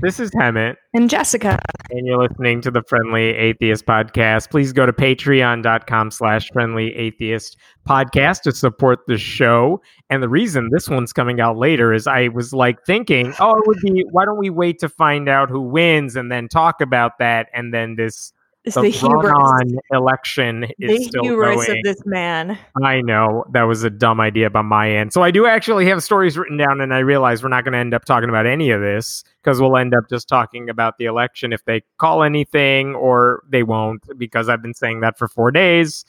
This is Hemet. And Jessica. And you're listening to the Friendly Atheist Podcast. Please go to patreon.com/friendlyatheistpodcast to support the show. And the reason this one's coming out later is I was like thinking, oh, it would be, why don't we wait to find out who wins and then talk about that? And then this the hubris of this man. I know that was a dumb idea by my end. So I do actually have stories written down, and I realize we're not going to end up talking about any of this because we'll end up just talking about the election if they call anything, or they won't, because I've been saying that for 4 days.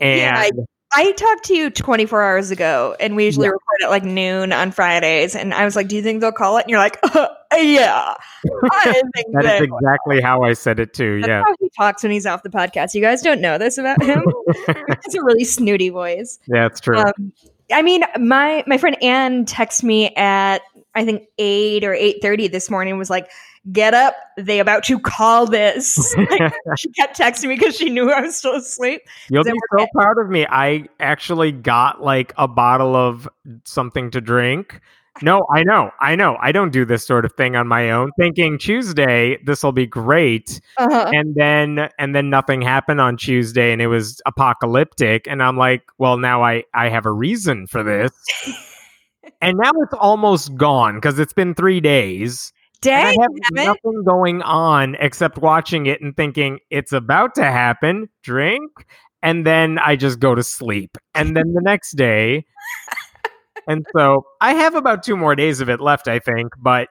And yeah, I talked to you 24 hours ago, and we usually record at like noon on Fridays. And I was like, do you think they'll call it? And you're like, yeah. I didn't think that is exactly how I said it too. That's how he talks when he's off the podcast. You guys don't know this about him. It's a really snooty voice. Yeah, it's true. I mean, my friend Ann texted me at, I think 8 or 8:30 this morning, was like, get up, they about to call this. She kept texting me because she knew I was still asleep. You'll be so proud of me. I actually got like a bottle of something to drink. No, I know. I don't do this sort of thing on my own, thinking Tuesday, this will be great. Uh-huh. And then nothing happened on Tuesday, and it was apocalyptic. And I'm like, well, now I have a reason for this. And now it's almost gone because it's been 3 days. Dang, and I have nothing going on except watching it and thinking it's about to happen. Drink. And then I just go to sleep. And then the next day... And so I have about 2 more days of it left, I think, but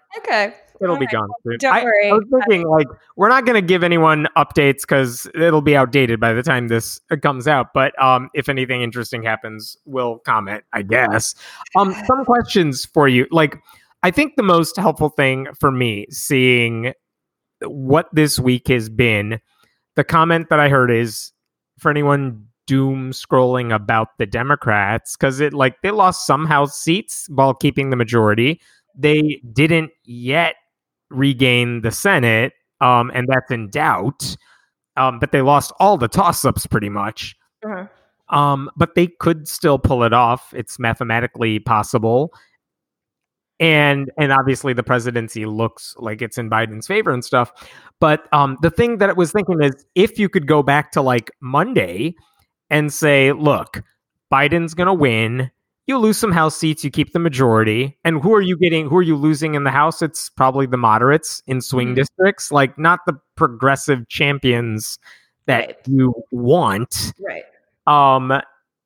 it'll be gone soon. Don't worry. I was thinking, like, we're not going to give anyone updates because it'll be outdated by the time this comes out. But if anything interesting happens, we'll comment, I guess. Some questions for you. Like, I think the most helpful thing for me, seeing what this week has been, the comment that I heard is, for anyone doom scrolling about the Democrats, because it, like, they lost some House seats while keeping the majority. They didn't yet regain the Senate, and that's in doubt. But they lost all the toss-ups pretty much. Uh-huh. But they could still pull it off. It's mathematically possible. And obviously the presidency looks like it's in Biden's favor and stuff. But the thing that I was thinking is, if you could go back to like Monday and say, look, Biden's going to win. You lose some House seats. You keep the majority. And who are you getting? Who are you losing in the House? It's probably the moderates in swing districts, like not the progressive champions that you want. Right.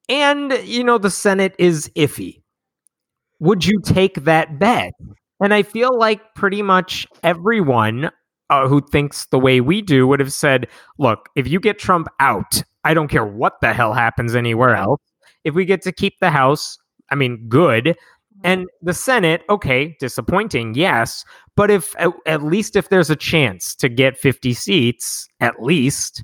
And, you know, the Senate is iffy. Would you take that bet? And I feel like pretty much everyone who thinks the way we do would have said, look, if you get Trump out, I don't care what the hell happens anywhere else. If we get to keep the House, I mean, good. And the Senate, okay, disappointing, yes. But if at least if there's a chance to get 50 seats, at least,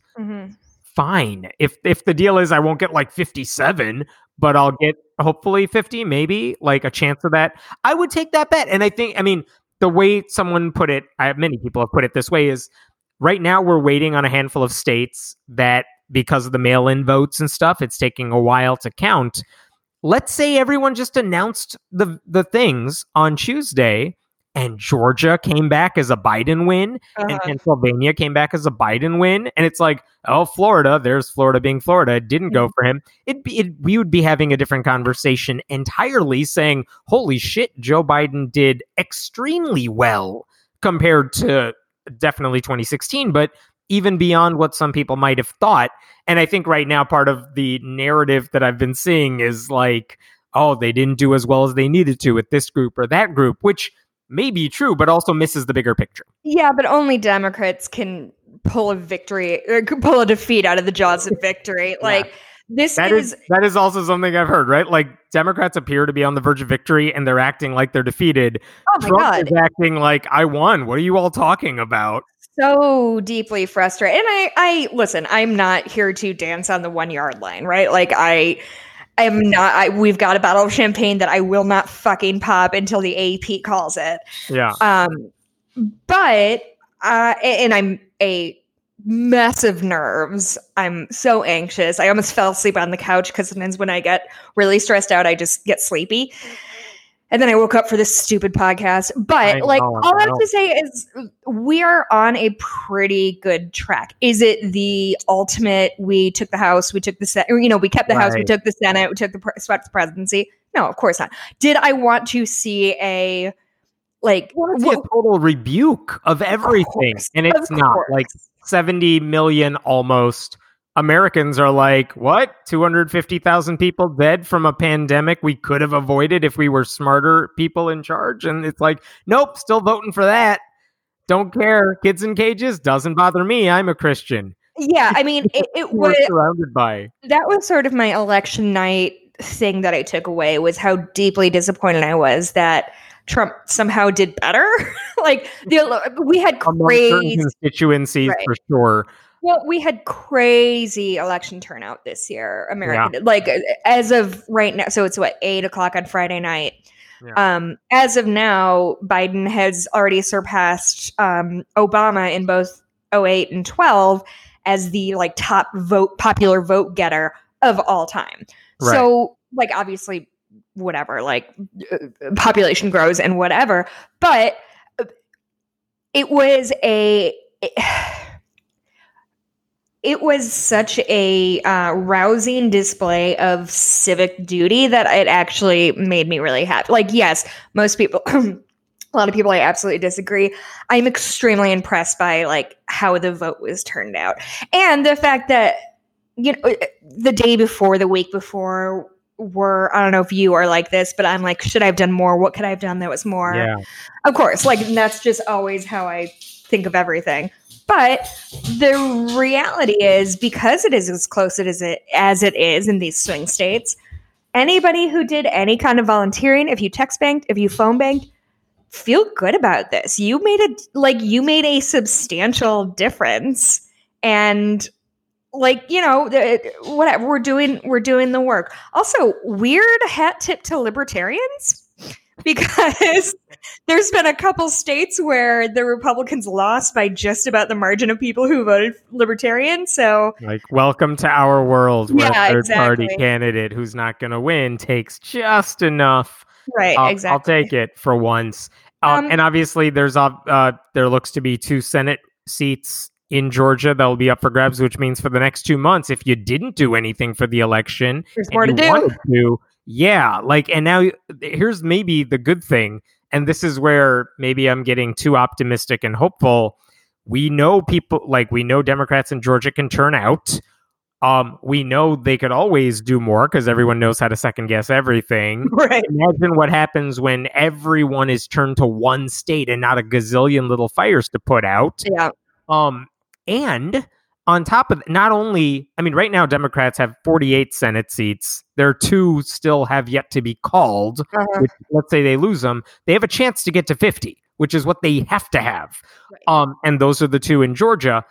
fine. If the deal is I won't get like 57, but I'll get hopefully 50, maybe, like a chance of that, I would take that bet. And I think, I mean, the way someone put it, many people have put it this way, is right now we're waiting on a handful of states that, because of the mail-in votes and stuff, it's taking a while to count. Let's say everyone just announced the things on Tuesday, and Georgia came back as a Biden win, and Pennsylvania came back as a Biden win, and it's like, oh, Florida, there's Florida being Florida, it didn't go for him. We would be having a different conversation entirely, saying, holy shit, Joe Biden did extremely well compared to definitely 2016, but even beyond what some people might have thought. And I think right now part of the narrative that I've been seeing is like, oh, they didn't do as well as they needed to with this group or that group, which may be true, but also misses the bigger picture. Yeah, but only Democrats can pull a victory or pull a defeat out of the jaws of victory. Like, that is also something I've heard, right? Like, Democrats appear to be on the verge of victory, and they're acting like they're defeated. Oh my God. Trump is acting like, I won. What are you all talking about? So deeply frustrated. And I listen, I'm not here to dance on the 1 yard line, right? Like, I am not, we've got a bottle of champagne that I will not fucking pop until the AP calls it. Yeah. But I'm a mess of nerves. I'm so anxious. I almost fell asleep on the couch because sometimes when I get really stressed out, I just get sleepy. And then I woke up for this stupid podcast. But all I have to say is we are on a pretty good track. Is it the ultimate? We took the House, we took the Senate, we kept the House, we took the Senate, we took the swept the presidency. No, of course not. Did I want to see a total rebuke of everything? And it's not like 70 million almost. Americans are like, what? 250,000 people dead from a pandemic we could have avoided if we were smarter people in charge. And it's like, nope, still voting for that. Don't care. Kids in cages doesn't bother me. I'm a Christian. Yeah, I mean, it was surrounded by. That was sort of my election night thing that I took away was how deeply disappointed I was that Trump somehow did better. We had crazy constituencies for sure. Well, we had crazy election turnout this year, America. Yeah. As of right now, so it's 8:00 on Friday night. Yeah. As of now, Biden has already surpassed Obama in both 2008 and 2012 as the top popular vote getter of all time. Right. So, obviously, whatever, population grows and whatever, but it was It was such a rousing display of civic duty that it actually made me really happy. Yes, most people, a lot of people, I absolutely disagree. I'm extremely impressed by how the vote was turned out. And the fact that, the day before, the week before I don't know if you are like this, but I'm should I have done more? What could I have done that was more? Yeah. Of course, that's just always how I think of everything. But the reality is, because it is as close as it is in these swing states, anybody who did any kind of volunteering, if you text banked, if you phone banked, feel good about this. You made a substantial difference, and whatever we're doing the work. Also, weird hat tip to libertarians. Because there's been a couple states where the Republicans lost by just about the margin of people who voted Libertarian. So, welcome to our world where a third party candidate who's not going to win takes just enough. Right, exactly. I'll take it for once. And obviously, there looks to be 2 Senate seats in Georgia that'll be up for grabs, which means for the next 2 months, if you didn't do anything for the election, there's more to do. Yeah, and now here's maybe the good thing, and this is where maybe I'm getting too optimistic and hopeful. We know people, we know Democrats in Georgia can turn out. We know they could always do more because everyone knows how to second guess everything. Right. Imagine what happens when everyone is turned to one state and not a gazillion little fires to put out. Yeah. And on top of not only, I mean, right now, Democrats have 48 Senate seats. Their 2 still have yet to be called. Which, let's say they lose them. They have a chance to get to 50, which is what they have to have. Right. And those are the 2 in Georgia.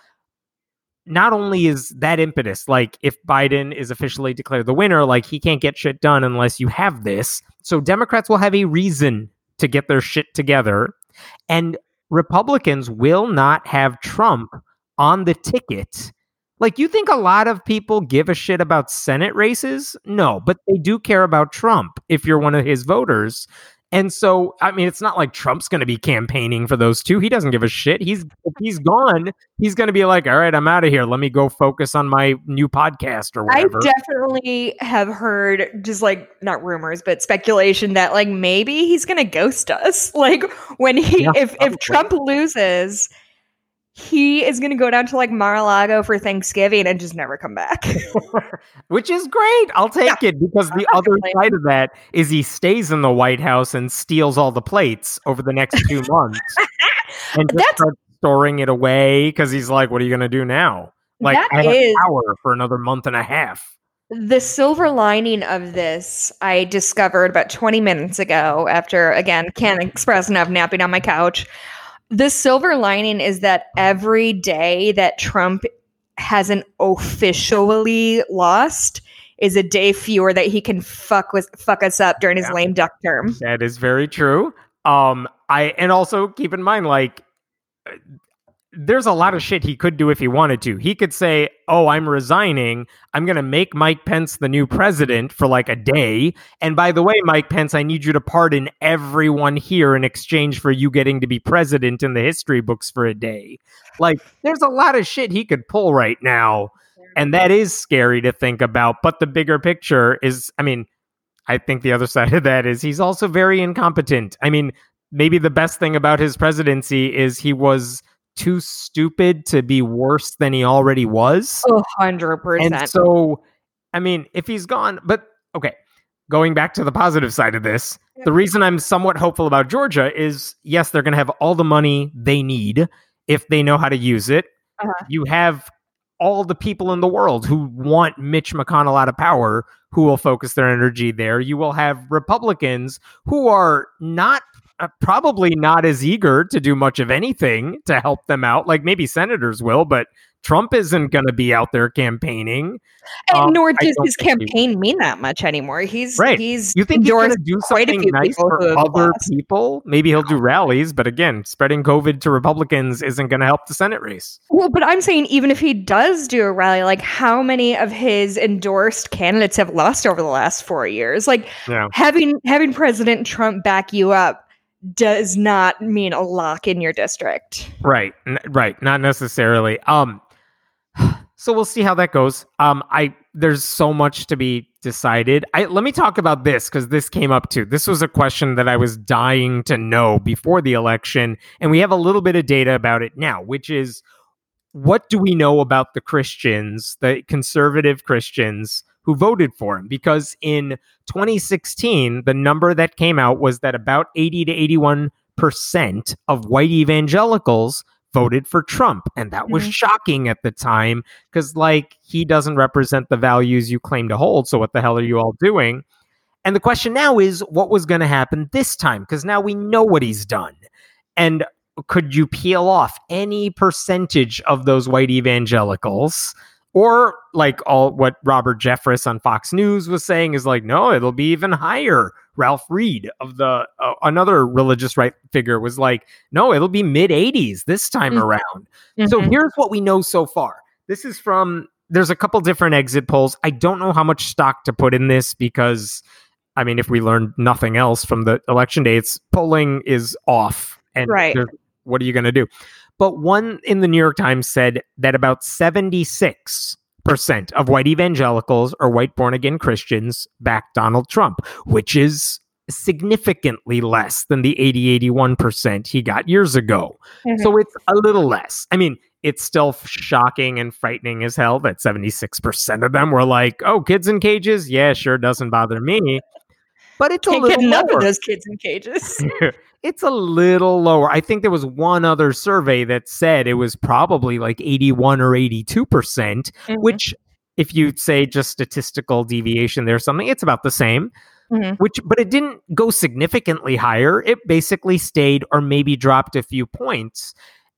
Not only is that impetus, if Biden is officially declared the winner, he can't get shit done unless you have this. So Democrats will have a reason to get their shit together. And Republicans will not have Trump on the ticket. You think a lot of people give a shit about Senate races? No, but they do care about Trump if you're one of his voters. And so, I mean, it's not like Trump's going to be campaigning for those 2. He doesn't give a shit. If he's gone, he's going to be all right, I'm out of here. Let me go focus on my new podcast or whatever. I definitely have heard just not rumors, but speculation that maybe he's going to ghost us. When if Trump loses, he is going to go down to Mar-a-Lago for Thanksgiving and just never come back. Which is great. I'll take it because the other side of that is he stays in the White House and steals all the plates over the next 2 months. And just starts storing it away because he's what are you going to do now? I have power for another month and a half. The silver lining of this, I discovered about 20 minutes ago after, again, can't express enough napping on my couch. The silver lining is that every day that Trump hasn't officially lost is a day fewer that he can fuck us up during his lame duck term. That is very true. And also keep in mind, there's a lot of shit he could do if he wanted to. He could say, oh, I'm resigning. I'm going to make Mike Pence the new president for like a day. And by the way, Mike Pence, I need you to pardon everyone here in exchange for you getting to be president in the history books for a day. Like, there's a lot of shit he could pull right now. And that is scary to think about. But the bigger picture is, I mean, I think the other side of that is he's also very incompetent. I mean, maybe the best thing about his presidency is he was too stupid to be worse than he already was. 100%. And so, I mean, if he's gone, but okay, going back to the positive side of this, the reason I'm somewhat hopeful about Georgia is, yes, they're going to have all the money they need if they know how to use it. Uh-huh. You have all the people in the world who want Mitch McConnell out of power, who will focus their energy there. You will have Republicans who are not probably not as eager to do much of anything to help them out. Like maybe senators will, but Trump isn't going to be out there campaigning. And nor does his campaign mean that much anymore. He's you think he's going to do something nice for other people? Maybe he'll do rallies, but again, spreading COVID to Republicans isn't going to help the Senate race. Well, but I'm saying even if he does do a rally, like how many of his endorsed candidates have lost over the last 4 years? Like having President Trump back you up does not mean a lock in your district. Right. Right. Not necessarily. So we'll see how that goes. There's so much to be decided. Let me talk about this because this came up too. This was a question that I was dying to know before the election. And we have a little bit of data about it now, which is what do we know about the Christians, the conservative Christians who voted for him? Because in 2016, the number that came out was that about 80 to 81% of white evangelicals voted for Trump. And that was shocking at the time because, like, he doesn't represent the values you claim to hold. So what the hell are you all doing? And the question now is, what was going to happen this time? Because now we know what he's done. And could you peel off any percentage of those white evangelicals? Or like all what Robert Jeffress on Fox News was saying is like, no, it'll be even higher. Ralph Reed of the another religious right figure was like, no, it'll be mid 80s this time around. So here's what we know so far. This is from, there's a couple different exit polls. I don't know how much stock to put in this because, I mean, if we learned nothing else from the election day, it's polling is off. And what are you going to do? But one in the New York Times said that about 76% of white evangelicals or white born-again Christians backed Donald Trump, which is significantly less than the 80-81% he got years ago. So it's a little less. I mean, it's still shocking and frightening as hell that 76% of them were like, oh, kids in cages? Yeah, sure, doesn't bother me. But it's a little lower. Those kids in cages. It's a little lower. I think there was one other survey that said it was probably like 81 or 82%, which if you say just statistical deviation there or something, it's about the same, but it didn't go significantly higher. It basically stayed or maybe dropped a few points.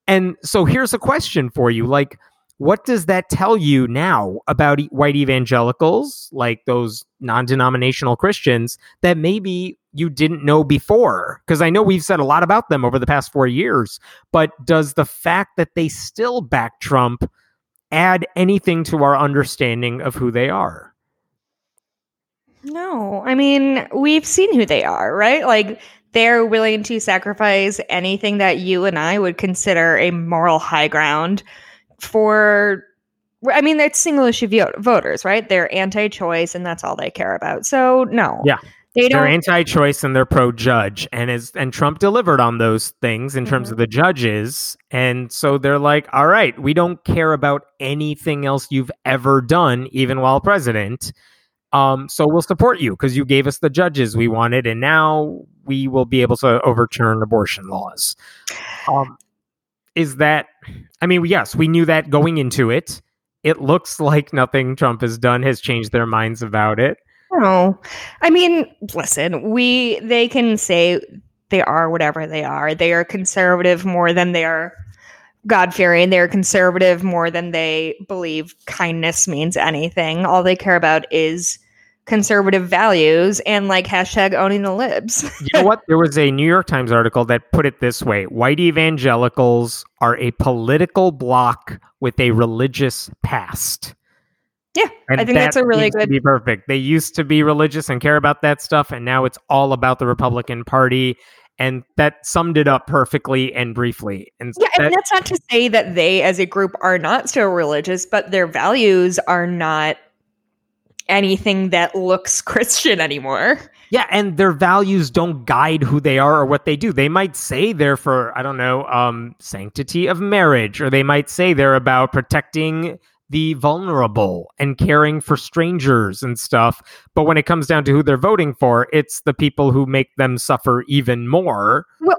And so here's a question for you. Like, what does that tell you now about white evangelicals, like those non-denominational Christians that maybe you didn't know before? Because I know we've said a lot about them over the past 4 years, but does the fact that they still back Trump add anything to our understanding of who they are? No, I mean, we've seen who they are, right? Like, they're willing to sacrifice anything that you and I would consider a moral high ground for, I mean, it's single issue voters, right? They're anti-choice and that's all they care about. So no, they're anti-choice and they're pro-judge, and Trump delivered on those things in terms of the judges. And so they're like, all right, we don't care about anything else you've ever done, even while president. So we'll support you because you gave us the judges we wanted. And now we will be able to overturn abortion laws. Is that, I mean, yes, we knew that going into it. It looks like nothing Trump has done has changed their minds about it. No, I mean, listen, they can say they are whatever they are. They are conservative more than they are God-fearing. They are conservative more than they believe kindness means anything. All they care about is conservative values and like hashtag owning the libs. You know what? There was a New York Times article that put it this way. White evangelicals are a political bloc with a religious past. Yeah, and I think that's a really good... perfect. They used to be religious and care about that stuff, and now it's all about the Republican Party. And that summed it up perfectly and briefly. And yeah, and that's not to say that they as a group are not so religious, but their values are not anything that looks Christian anymore. Yeah, and their values don't guide who they are or what they do. They might say they're for, I don't know, sanctity of marriage, or they might say they're about protecting the vulnerable and caring for strangers and stuff. But when it comes down to who they're voting for, it's the people who make them suffer even more. Well,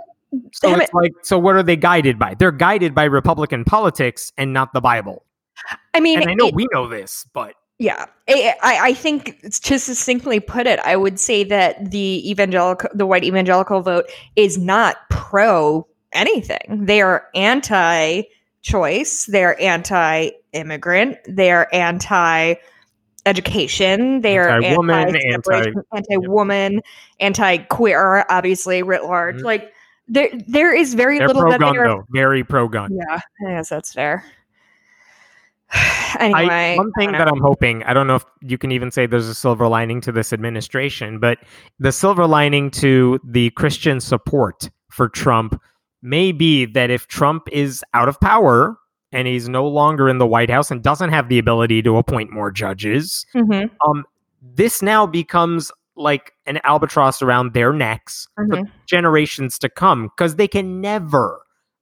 so it's like, so what are they guided by? They're guided by Republican politics and not the Bible. I mean, and I know we know this, but yeah, I think to succinctly put it, I would say that the white evangelical vote is not pro anything. They are anti-choice. They're anti-immigrant. They are anti-education. They are anti-woman, anti-queer, obviously writ large. Mm-hmm. Like there is very little that they are very pro-gun. Yeah, I guess that's fair. Anyway, one thing that I'm hoping, I don't know if you can even say there's a silver lining to this administration, but the silver lining to the Christian support for Trump may be that if Trump is out of power and he's no longer in the White House and doesn't have the ability to appoint more judges, mm-hmm. This now becomes like an albatross around their necks mm-hmm. for generations to come, because they can never,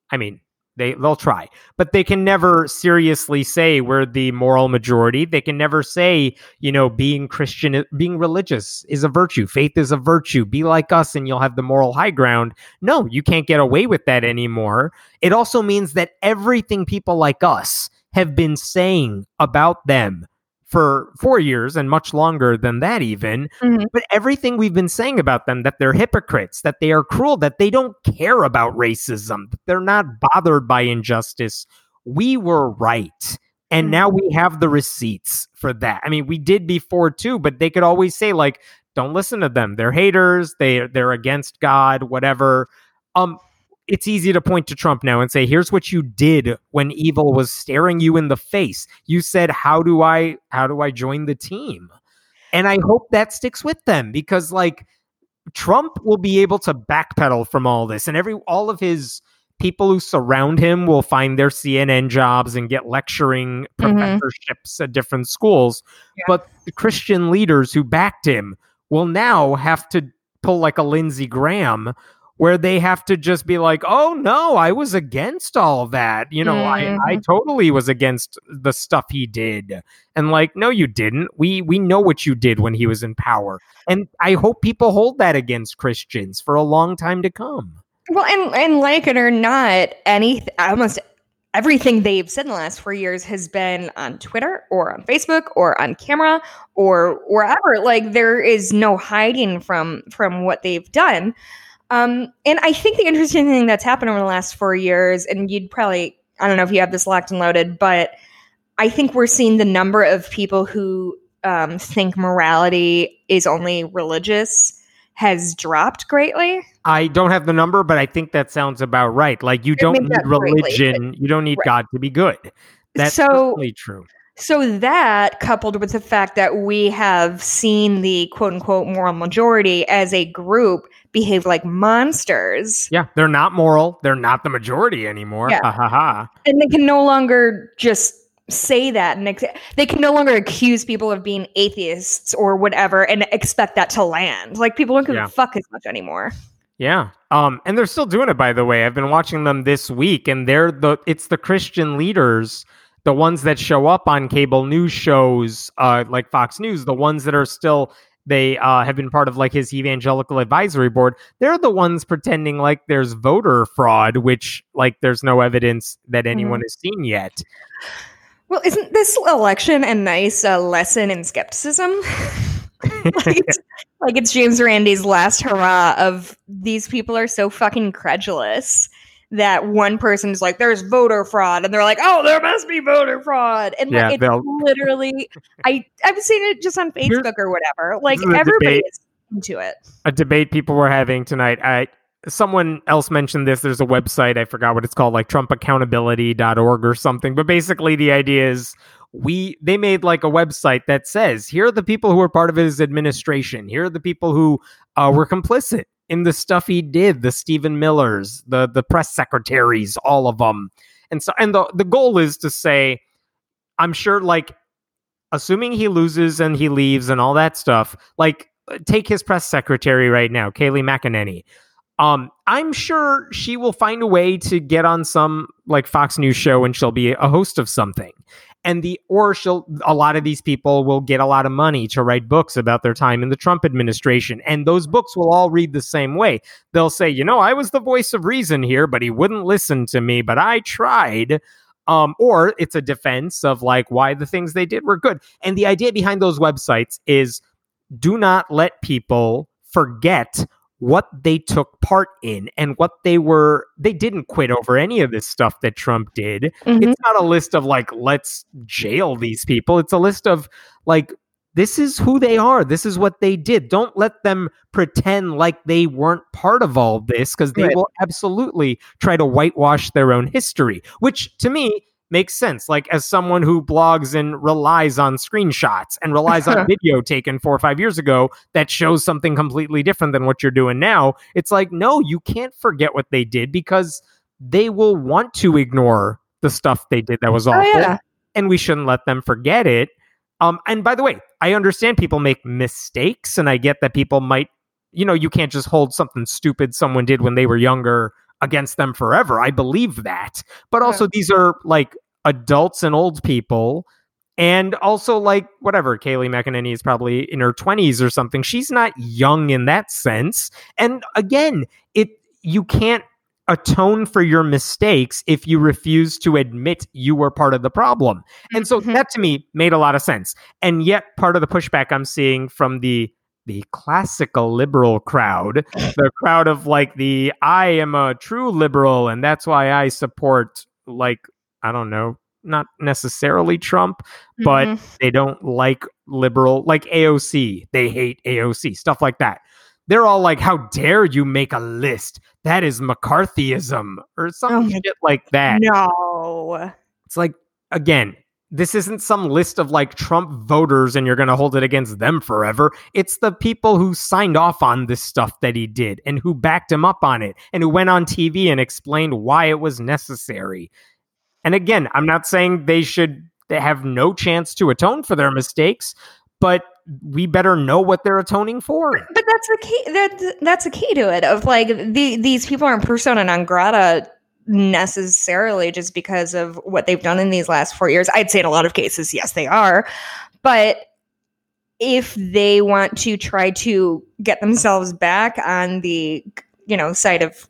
I mean, they'll try, but they can never seriously say we're the moral majority. They can never say, you know, being Christian, being religious is a virtue. Faith is a virtue. Be like us and you'll have the moral high ground. No, you can't get away with that anymore. It also means that everything people like us have been saying about them for 4 years and much longer than that even, mm-hmm. but everything we've been saying about them, that they're hypocrites, that they are cruel, that they don't care about racism, that they're not bothered by injustice, we were right. And now we have the receipts for that. I mean, we did before too, but they could always say like, don't listen to them. They're haters. They're against God, whatever. It's easy to point to Trump now and say, here's what you did when evil was staring you in the face. You said, how do I join the team? And I hope that sticks with them, because like Trump will be able to backpedal from all this, and all of his people who surround him will find their CNN jobs and get lecturing professorships mm-hmm. at different schools. Yeah. But the Christian leaders who backed him will now have to pull like a Lindsey Graham, where they have to just be like, oh, no, I was against all that. You know, mm-hmm. I totally was against the stuff he did. And like, no, you didn't. We know what you did when he was in power. And I hope people hold that against Christians for a long time to come. Well, and like it or not, almost everything they've said in the last 4 years has been on Twitter or on Facebook or on camera or wherever. Like, there is no hiding from what they've done. And I think the interesting thing that's happened over the last 4 years, and you'd probably, I don't know if you have this locked and loaded, but I think we're seeing the number of people who think morality is only religious has dropped greatly. I don't have the number, but I think that sounds about right. Like, you don't need religion. Greatly, you don't need right. God to be good. That's totally true. So that, coupled with the fact that we have seen the quote-unquote moral majority as a group behave like monsters. Yeah, they're not moral. They're not the majority anymore. Yeah. Ha, ha, ha. And they can no longer just say that. And they can no longer accuse people of being atheists or whatever and expect that to land. Like, people don't give a fuck as much anymore. Yeah. And they're still doing it, by the way. I've been watching them this week, and it's the Christian leaders, the ones that show up on cable news shows like Fox News, the ones that are still, they have been part of like his evangelical advisory board. They're the ones pretending like there's voter fraud, which like there's no evidence that anyone has seen yet. Well, isn't this election a nice lesson in skepticism? Like it's James Randi's last hurrah of these people are so fucking credulous that one person's like, there's voter fraud. And they're like, oh, there must be voter fraud. And yeah, like, it's literally, I've seen it just on Facebook or whatever. Like, everybody is into it. A debate people were having tonight. Someone else mentioned this. There's a website, I forgot what it's called, like trumpaccountability.org or something. But basically the idea is they made like a website that says, here are the people who were part of his administration. Here are the people who were complicit in the stuff he did, the Stephen Millers, the press secretaries, all of them. And so, and the goal is to say, I'm sure, like, assuming he loses and he leaves and all that stuff, like, take his press secretary right now, Kayleigh McEnany. I'm sure she will find a way to get on some like Fox News show and she'll be a host of something. And a lot of these people will get a lot of money to write books about their time in the Trump administration. And those books will all read the same way. They'll say, you know, I was the voice of reason here, but he wouldn't listen to me, but I tried. Or it's a defense of like why the things they did were good. And the idea behind those websites is do not let people forget what they took part in and what they didn't quit over any of this stuff that Trump did. Mm-hmm. It's not a list of like, let's jail these people. It's a list of like, this is who they are. This is what they did. Don't let them pretend like they weren't part of all this because they will absolutely try to whitewash their own history, which to me makes sense. Like as someone who blogs and relies on screenshots and relies on video taken 4 or 5 years ago that shows something completely different than what you're doing now, it's like, no, you can't forget what they did because they will want to ignore the stuff they did that was awful. Oh, yeah. And we shouldn't let them forget it. And by the way, I understand people make mistakes and I get that people might, you know, you can't just hold something stupid someone did when they were younger against them forever. I believe that. But also these are like adults and old people. And also like whatever, Kayleigh McEnany is probably in her 20s or something. She's not young in that sense. And again, you can't atone for your mistakes if you refuse to admit you were part of the problem. And so that to me made a lot of sense. And yet part of the pushback I'm seeing from the classical liberal crowd, the crowd of like I am a true liberal and that's why I support like, I don't know, not necessarily Trump, but they don't like liberal, like AOC. They hate AOC, stuff like that. They're all like, how dare you make a list? That is McCarthyism or some shit like that. No. It's like, again, this isn't some list of like Trump voters and you're going to hold it against them forever. It's the people who signed off on this stuff that he did and who backed him up on it and who went on TV and explained why it was necessary. And again, I'm not saying they have no chance to atone for their mistakes, but we better know what they're atoning for. But that's the key. That's the key to it. Of like these people aren't persona non grata necessarily just because of what they've done in these last 4 years. I'd say in a lot of cases, yes, they are. But if they want to try to get themselves back on the side of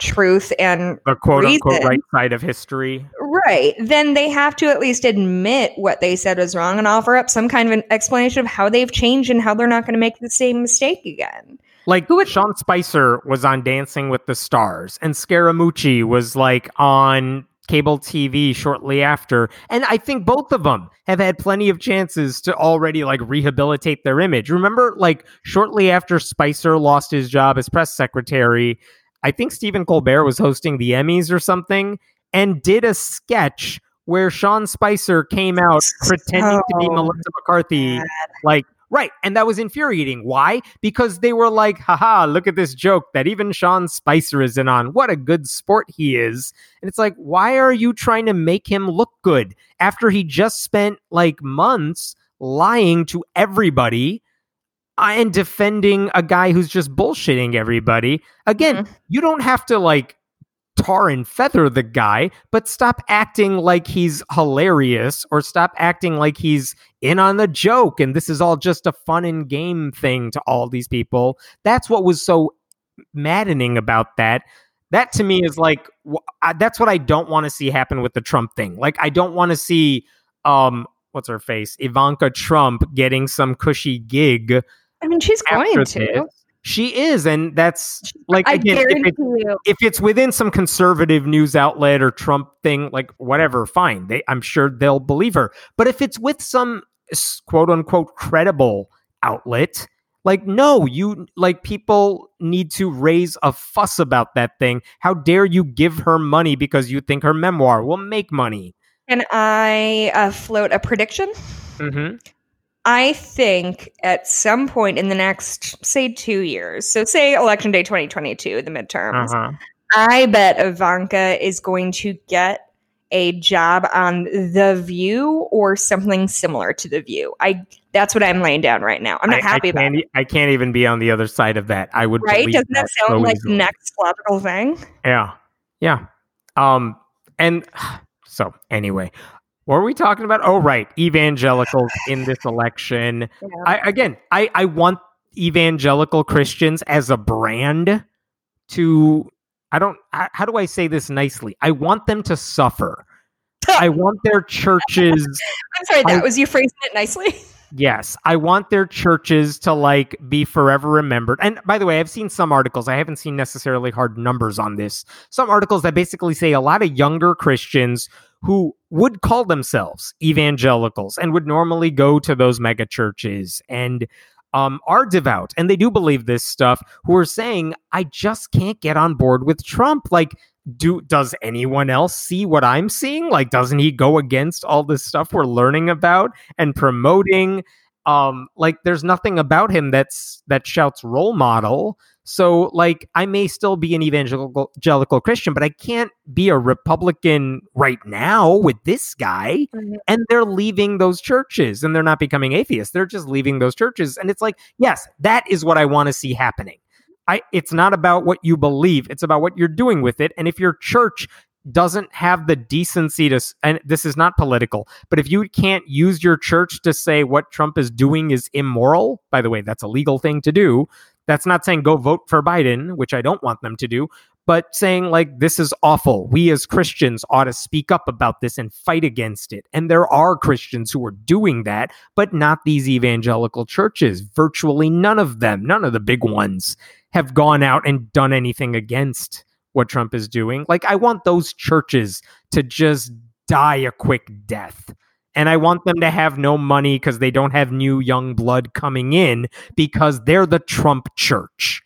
truth and the quote unquote right side of history. Right. Then they have to at least admit what they said was wrong and offer up some kind of an explanation of how they've changed and how they're not going to make the same mistake again. Like Sean Spicer was on Dancing with the Stars and Scaramucci was like on cable TV shortly after. And I think both of them have had plenty of chances to already like rehabilitate their image. Remember, like shortly after Spicer lost his job as press secretary, I think Stephen Colbert was hosting the Emmys or something and did a sketch where Sean Spicer came out pretending to be Melissa McCarthy. And that was infuriating. Why? Because they were like, haha, look at this joke that even Sean Spicer is in on. What a good sport he is. And it's like, why are you trying to make him look good after he just spent like months lying to everybody? And defending a guy who's just bullshitting everybody. Again, you don't have to like tar and feather the guy, but stop acting like he's hilarious or stop acting like he's in on the joke. And this is all just a fun and game thing to all these people. That's what was so maddening about that. That to me is like, that's what I don't want to see happen with the Trump thing. Like, I don't want to see, what's her face, Ivanka Trump getting some cushy gig. I mean, she's going to. She is, and that's like, again, if it's within some conservative news outlet or Trump thing, like whatever, fine. I'm sure they'll believe her. But if it's with some quote unquote credible outlet, like, no, you, like, people need to raise a fuss about that thing. How dare you give her money because you think her memoir will make money? Can I float a prediction? Mm-hmm. I think at some point in the next, say, 2 years, so say Election Day 2022, the midterms, I bet Ivanka is going to get a job on The View or something similar to The View. That's what I'm laying down right now. I'm not happy about it. I can't even be on the other side of that. I would believe that. Doesn't that sound like the next logical thing? Yeah. Yeah. And so anyway, what are we talking about? Oh, right. Evangelicals in this election. Yeah. I want evangelical Christians as a brand to, how do I say this nicely? I want them to suffer. I want their churches. I'm sorry, that was you phrasing it nicely. Yes. I want their churches to like be forever remembered. And by the way, I've seen some articles, I haven't seen necessarily hard numbers on this, some articles that basically say a lot of younger Christians who would call themselves evangelicals and would normally go to those mega churches and are devout, and they do believe this stuff, who are saying, I just can't get on board with Trump. Like, does anyone else see what I'm seeing? Like, doesn't he go against all this stuff we're learning about and promoting? Like, there's nothing about him that shouts role model. So, like, I may still be an evangelical Christian, but I can't be a Republican right now with this guy. And they're leaving those churches, and they're not becoming atheists. They're just leaving those churches. And it's like, yes, that is what I want to see happening. It's not about what you believe. It's about what you're doing with it. And if your church doesn't have the decency to, and this is not political, but if you can't use your church to say what Trump is doing is immoral, by the way, that's a legal thing to do. That's not saying go vote for Biden, which I don't want them to do, but saying like, this is awful. We as Christians ought to speak up about this and fight against it. And there are Christians who are doing that, but not these evangelical churches. Virtually none of them, none of the big ones, have gone out and done anything against what Trump is doing. Like, I want those churches to just die a quick death. And I want them to have no money because they don't have new young blood coming in because they're the Trump church.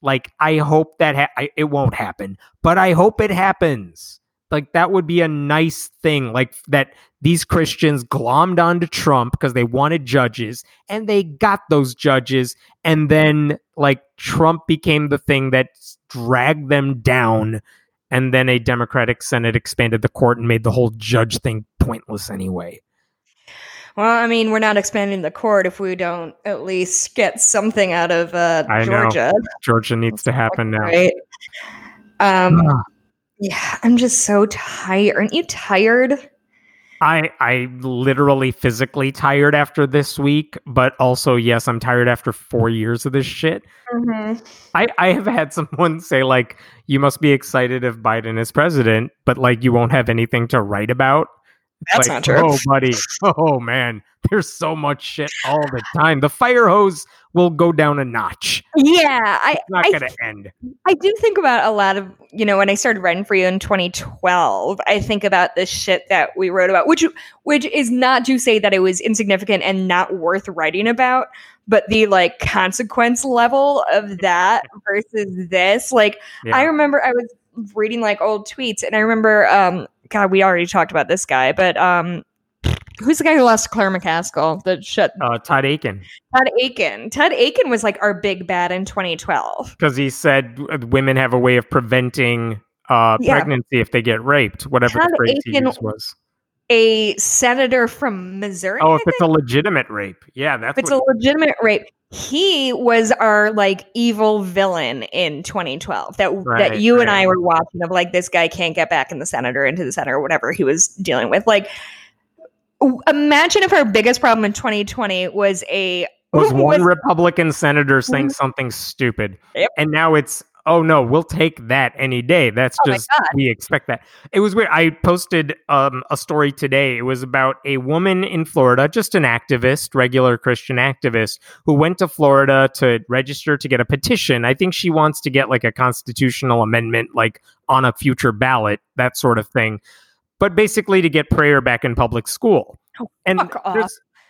Like, I hope that it won't happen, but I hope it happens. Like, that would be a nice thing, like that these Christians glommed onto Trump because they wanted judges, and they got those judges. And then, like, Trump became the thing that dragged them down. And then a Democratic Senate expanded the court and made the whole judge thing pointless anyway. Well, I mean, we're not expanding the court if we don't at least get something out of Georgia. Know. Georgia needs to happen now. Right? Yeah, I'm just so tired. Aren't you tired? I'm literally physically tired after this week, but also, yes, I'm tired after 4 years of this shit. I have had someone say, like, you must be excited if Biden is president, but, like, you won't have anything to write about. That's like, not true. Oh, buddy. Oh, man. There's so much shit all the time. The fire hose will go down a notch. Yeah. It's not going to end. I do think about a lot of, you know, when I started writing for you in 2012, I think about the shit that we wrote about, which is not to say that it was insignificant and not worth writing about, but the, like, consequence level of that versus this. Like, yeah. I remember I was reading, like, old tweets, and I remember, God, we already talked about this guy, but who's the guy who lost to Claire McCaskill? Todd Akin. Todd Akin was like our big bad in 2012. Because he said women have a way of preventing pregnancy if they get raped, whatever Todd the phrase Akin he used was. A senator from Missouri. Oh, if it's a legitimate rape. Yeah, that's if it's a legitimate rape. He was our, like, evil villain in 2012 that you and I were watching of, like, this guy can't get back in the Senate or into the Senate or whatever he was dealing with. Like, imagine if our biggest problem in 2020 was one Republican senator saying something stupid. Yep. And now it's oh no, we'll take that any day. That's just, we expect that. It was weird. I posted a story today. It was about a woman in Florida, just an activist, regular Christian activist, who went to Florida to register to get a petition. I think she wants to get like a constitutional amendment, like on a future ballot, that sort of thing. But basically to get prayer back in public school. Oh, and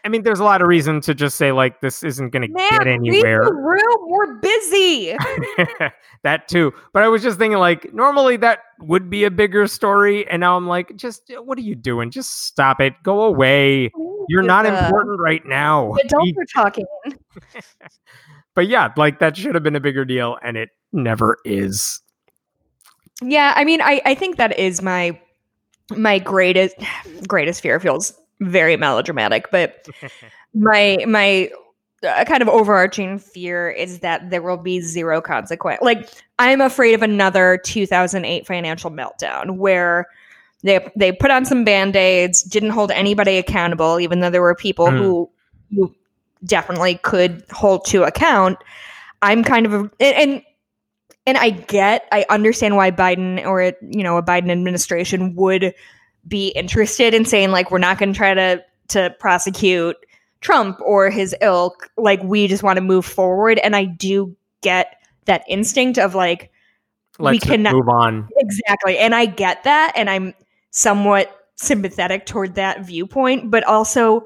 I mean, there's a lot of reason to just say, like, this isn't going to get anywhere. Leave the room. We're busy. That too. But I was just thinking, like, normally that would be a bigger story. And now I'm like, just, what are you doing? Just stop it. Go away. You're not important right now. Adults are talking. But yeah, like, that should have been a bigger deal. And it never is. Yeah. I mean, I think that is my greatest fear. Feels very melodramatic, but my kind of overarching fear is that there will be zero consequence. Like, I'm afraid of another 2008 financial meltdown where they put on some band-aids, didn't hold anybody accountable, even though there were people who definitely could hold to account. I'm kind of and I understand why Biden or, you know, a Biden administration would be interested in saying, like, we're not going to try to prosecute Trump or his ilk. Like, we just want to move forward. And I do get that instinct of, like, we cannot move on. Exactly. And I get that. And I'm somewhat sympathetic toward that viewpoint. But also,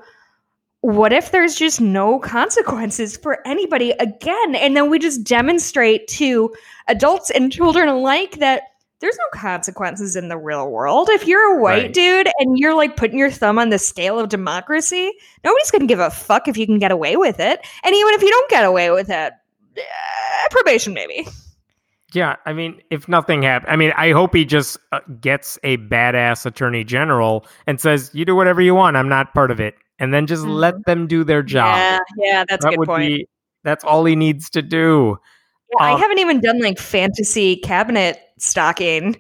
what if there's just no consequences for anybody again? And then we just demonstrate to adults and children alike that there's no consequences in the real world. If you're a white dude and you're, like, putting your thumb on the scale of democracy, nobody's going to give a fuck if you can get away with it. And even if you don't get away with it, probation maybe. Yeah, I mean, if nothing happens, I mean, I hope he just gets a badass attorney general and says, you do whatever you want. I'm not part of it. And then just let them do their job. Yeah, that's a good point. That's all he needs to do. Yeah, I haven't even done, like, fantasy cabinet stocking.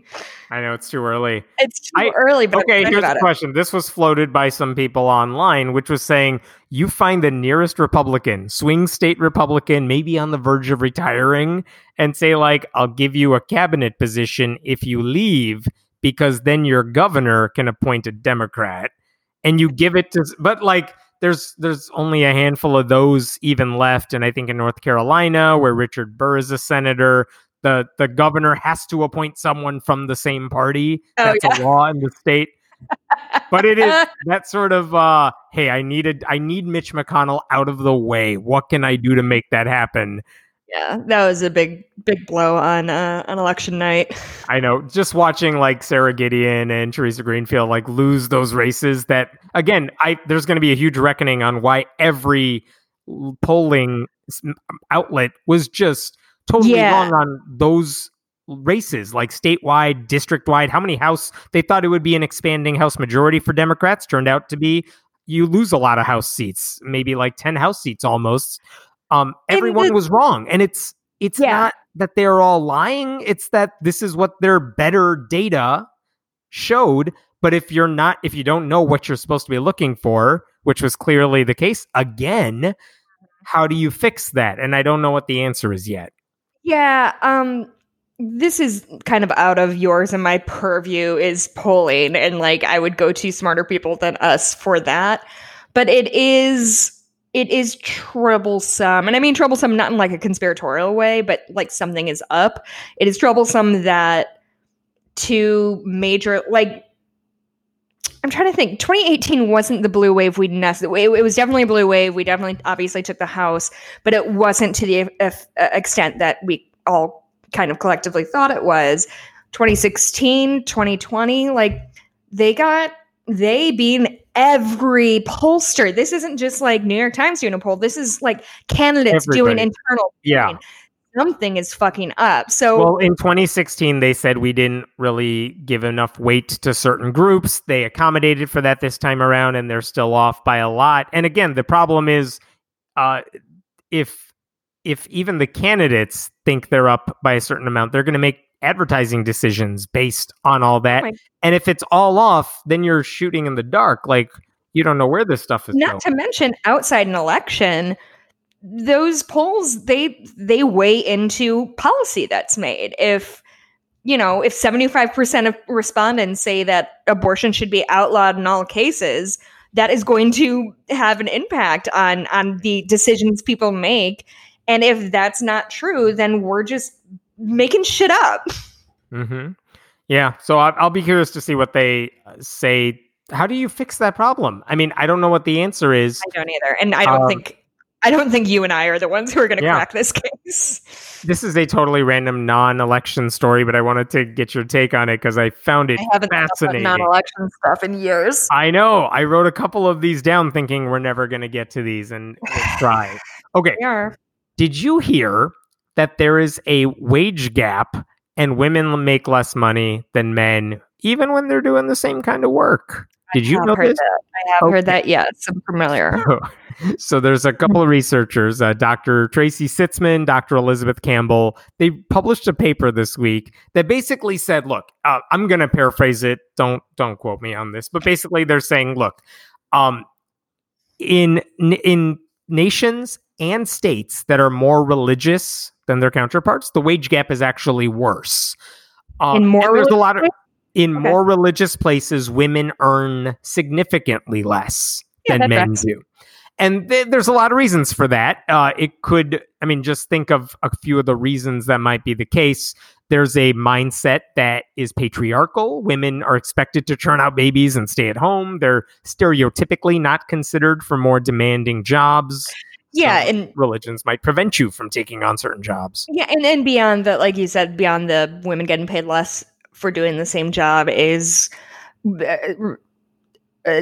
I know it's too early. It's too early, but okay, here's the question. This was floated by some people online, which was saying, you find the nearest Republican, swing state Republican, maybe on the verge of retiring, and say, like, I'll give you a cabinet position if you leave, because then your governor can appoint a Democrat, and you give it to, but, like, there's only a handful of those even left. And I think in North Carolina, where Richard Burr is a senator, the governor has to appoint someone from the same party. That's a law in the state. But it is that sort of, hey, I need Mitch McConnell out of the way. What can I do to make that happen? Yeah, that was a big blow on election night. I know. Just watching, like, Sarah Gideon and Teresa Greenfield, like, lose those races that, again, there's going to be a huge reckoning on why every polling outlet was just totally wrong on those races, like statewide, district-wide, how many House, they thought it would be an expanding House majority for Democrats, turned out to be, you lose a lot of House seats, maybe like 10 House seats almost. Everyone was wrong. And it's not that they're all lying. It's that this is what their better data showed. But if you don't know what you're supposed to be looking for, which was clearly the case again, how do you fix that? And I don't know what the answer is yet. Yeah. This is kind of out of yours, and my purview is polling, and, like, I would go to smarter people than us for that. But it is troublesome. And I mean troublesome not in, like, a conspiratorial way, but, like, something is up. It is troublesome that two major, like, I'm trying to think. 2018 wasn't the blue wave we'd necessarily. It was definitely a blue wave. We definitely obviously took the House, but it wasn't to the extent that we all kind of collectively thought it was. 2016, 2020, like, they being every pollster. This isn't just, like, New York Times doing a poll. This is, like, candidates doing internal polling. Yeah. Something is fucking up. So, well, in 2016, they said we didn't really give enough weight to certain groups. They accommodated for that this time around, and they're still off by a lot. And again, the problem is, if even the candidates think they're up by a certain amount, they're going to make advertising decisions based on all that. And if it's all off, then you're shooting in the dark. Like, you don't know where this stuff is going. Not to mention outside an election, those polls, they weigh into policy that's made. If, you know, if 75% of respondents say that abortion should be outlawed in all cases, that is going to have an impact on the decisions people make. And if that's not true, then we're just making shit up. Mm-hmm. Yeah. So I'll be curious to see what they say. How do you fix that problem? I mean, I don't know what the answer is. I don't either. And I don't think you and I are the ones who are going to crack this case. This is a totally random non-election story, but I wanted to get your take on it because I found it fascinating. I haven't done non-election stuff in years. I know. I wrote a couple of these down thinking we're never going to get to these, and we'll try. Okay. Did you hear that there is a wage gap and women make less money than men, even when they're doing the same kind of work? Did you know this? I have heard that, yes. I'm familiar. So there's a couple of researchers, Dr. Tracy Sitzman, Dr. Elizabeth Campbell. They published a paper this week that basically said, look, I'm going to paraphrase it. Don't quote me on this. But basically they're saying, look, in nations and states that are more religious than their counterparts, the wage gap is actually worse. In more religious places, women earn significantly less than men do. And there's a lot of reasons for that. Just think of a few of the reasons that might be the case. There's a mindset that is patriarchal. Women are expected to churn out babies and stay at home. They're stereotypically not considered for more demanding jobs. Yeah, and religions might prevent you from taking on certain jobs. Yeah, and beyond that, like you said, beyond the women getting paid less for doing the same job is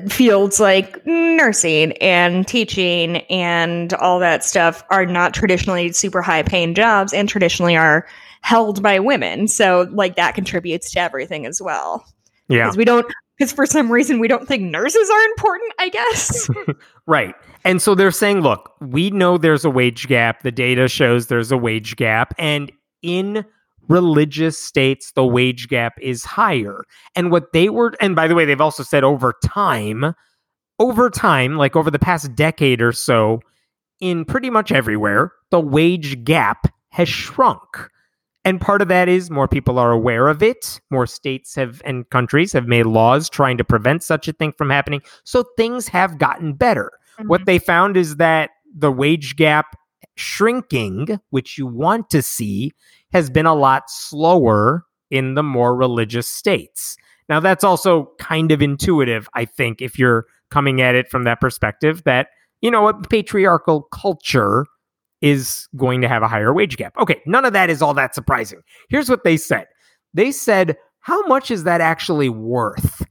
fields like nursing and teaching and all that stuff are not traditionally super high paying jobs and traditionally are held by women. So like that contributes to everything as well. Yeah. Because for some reason we don't think nurses are important, I guess. Right. And so they're saying, look, we know there's a wage gap. The data shows there's a wage gap. And in religious states, the wage gap is higher. And what they were, and by the way, they've also said over time, like over the past decade or so, in pretty much everywhere, the wage gap has shrunk. And part of that is more people are aware of it. More states and countries have made laws trying to prevent such a thing from happening. So things have gotten better. Mm-hmm. What they found is that the wage gap shrinking, which you want to see, has been a lot slower in the more religious states. Now, that's also kind of intuitive, I think, if you're coming at it from that perspective, that, you know, a patriarchal culture is going to have a higher wage gap. Okay, none of that is all that surprising. Here's what they said. They said, how much is that actually worth?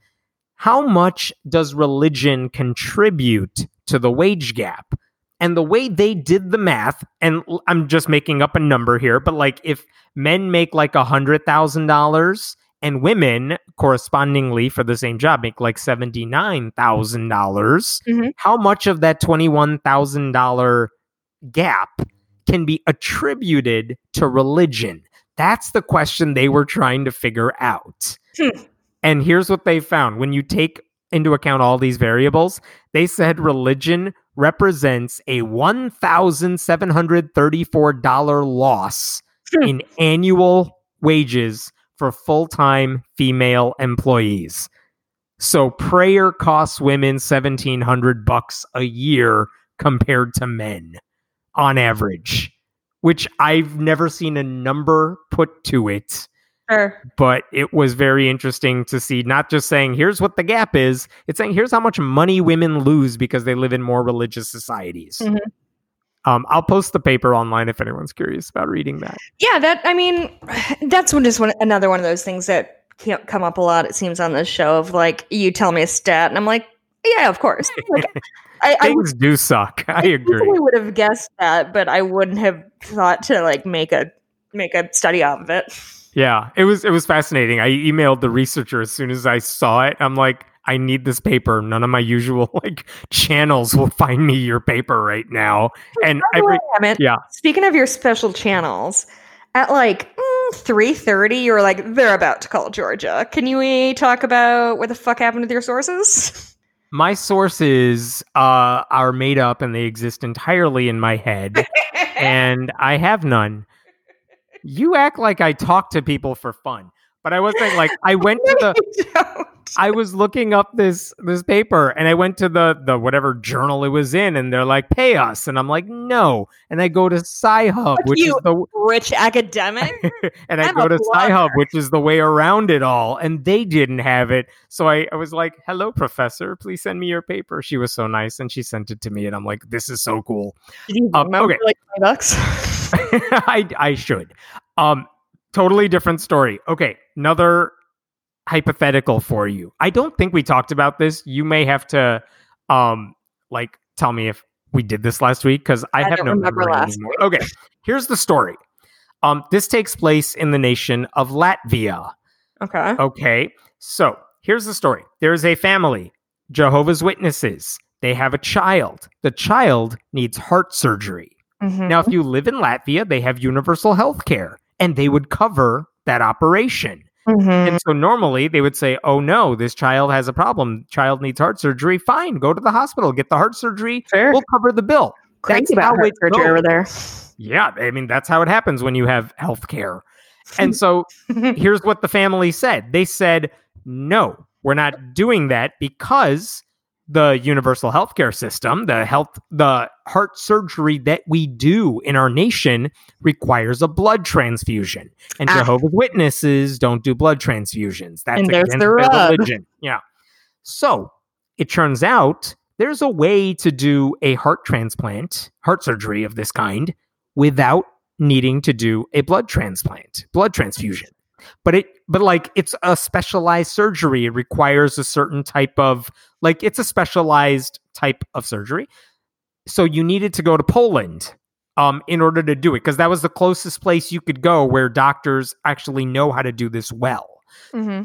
How much does religion contribute to the wage gap? And the way they did the math, and I'm just making up a number here, but like if men make like $100,000 and women correspondingly for the same job make like $79,000, mm-hmm. how much of that $21,000 gap can be attributed to religion? That's the question they were trying to figure out. And here's what they found. When you take into account all these variables, they said religion represents a $1,734 loss in annual wages for full-time female employees. So prayer costs women $1,700 a year compared to men on average, which I've never seen a number put to it. But it was very interesting to see, not just saying, here's what the gap is. It's saying, here's how much money women lose because they live in more religious societies. Mm-hmm. I'll post the paper online if anyone's curious about reading that. Yeah, that's another one of those things that can't come up a lot, it seems, on this show of like, you tell me a stat and I'm like, yeah, of course. Like, Things do suck. I agree. I would have guessed that, but I wouldn't have thought to like make a study out of it. Yeah, it was fascinating. I emailed the researcher as soon as I saw it. I'm like, I need this paper. None of my usual like channels will find me your paper right now. And speaking of your special channels, at like 3:30, you were like, they're about to call Georgia. Can you talk about what the fuck happened with your sources? My sources are made up and they exist entirely in my head, and I have none. You act like I talk to people for fun, but I wasn't. Like, I went to the... I was looking up this paper, and I went to the whatever journal it was in, and they're like, pay us. And I'm like, no. And I go to Sci Hub, which is the rich academic. And I go to Sci Hub, which is the way around it all. And they didn't have it. So I was like, hello, professor, please send me your paper. She was so nice. And she sent it to me. And I'm like, this is so cool. Did you remember for like $5? I should. Totally different story. Okay. Another hypothetical for you. I don't think we talked about this. You may have to tell me if we did this last week, because I have no memory anymore. Okay, here's the story. This takes place in the nation of Latvia. Okay. So here's the story. There's a family, Jehovah's Witnesses. They have a child. The child needs heart surgery. Mm-hmm. Now, if you live in Latvia, they have universal health care, and they would cover that operation. Mm-hmm. And so normally they would say, oh no, this child has a problem. Child needs heart surgery. Fine. Go to the hospital, get the heart surgery. Sure. We'll cover the bill. Crazy about heart surgery over there. Yeah. I mean, that's how it happens when you have health care. And so here's what the family said. They said, no, we're not doing that, because the universal healthcare system, the heart surgery that we do in our nation requires a blood transfusion, and Jehovah's Witnesses don't do blood transfusions. That's against their religion. Yeah. So it turns out there's a way to do a heart transplant, heart surgery of this kind, without needing to do a blood transfusion. But it's a specialized surgery. It requires a certain type of, it's a specialized type of surgery. So you needed to go to Poland in order to do it, because that was the closest place you could go where doctors actually know how to do this well. Mm-hmm.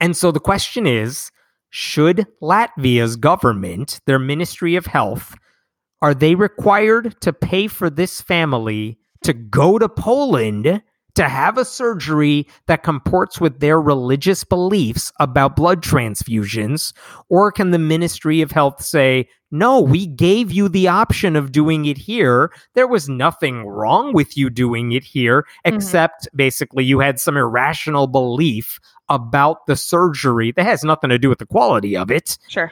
And so the question is, should Latvia's government, their Ministry of Health, are they required to pay for this family to go to Poland to have a surgery that comports with their religious beliefs about blood transfusions? Or can the Ministry of Health say, no, we gave you the option of doing it here. There was nothing wrong with you doing it here, except basically you had some irrational belief about the surgery that has nothing to do with the quality of it. Sure.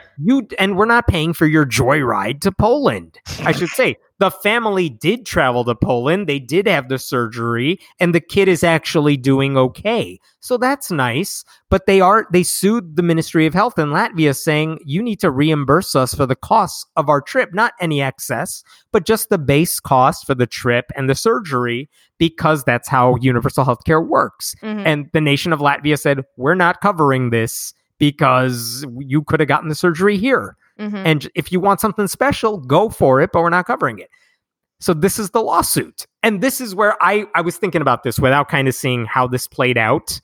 And we're not paying for your joyride to Poland. I should say, the family did travel to Poland. They did have the surgery, and the kid is actually doing okay. So that's nice. But they sued the Ministry of Health in Latvia, saying you need to reimburse us for the costs of our trip, not any excess, but just the base cost for the trip and the surgery, because that's how universal healthcare works. Mm-hmm. And the nation of Latvia said, we're not covering this because you could have gotten the surgery here. Mm-hmm. And if you want something special, go for it, but we're not covering it. So this is the lawsuit. And this is where I was thinking about this without kind of seeing how this played out.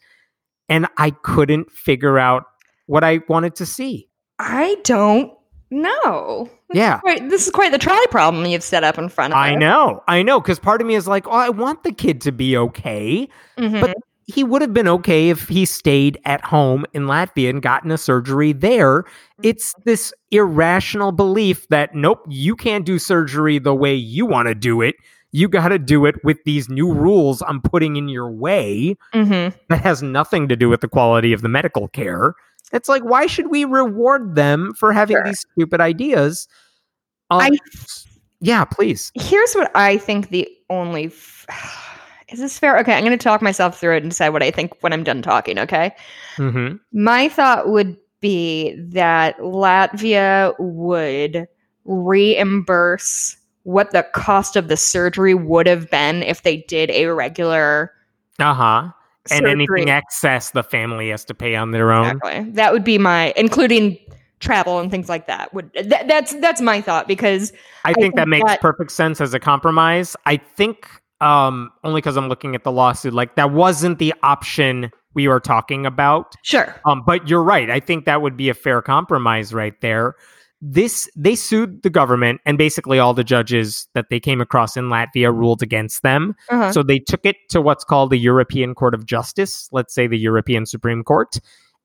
And I couldn't figure out what I wanted to see. I don't know. Yeah. This is quite the trolley problem you've set up in front of us. I know. Because part of me is like, oh, I want the kid to be okay. Mm-hmm. But he would have been okay if he stayed at home in Latvia and gotten a surgery there. It's this irrational belief that, nope, you can't do surgery the way you want to do it. You got to do it with these new rules I'm putting in your way. Mm-hmm. That has nothing to do with the quality of the medical care. It's like, why should we reward them for having these stupid ideas? Yeah, please. Here's what I think the only... Is this fair? Okay, I'm going to talk myself through it and decide what I think when I'm done talking, okay? Mm-hmm. My thought would be that Latvia would reimburse what the cost of the surgery would have been if they did a regular surgery. And anything excess, the family has to pay on their own. Exactly. That would be my... Including travel and things like that. That's my thought, because... I think that makes perfect sense as a compromise. I think... only because I'm looking at the lawsuit, that wasn't the option we were talking about. Sure. But you're right. I think that would be a fair compromise right there. They sued the government, and basically all the judges that they came across in Latvia ruled against them. Uh-huh. So they took it to what's called the European Court of Justice, let's say the European Supreme Court.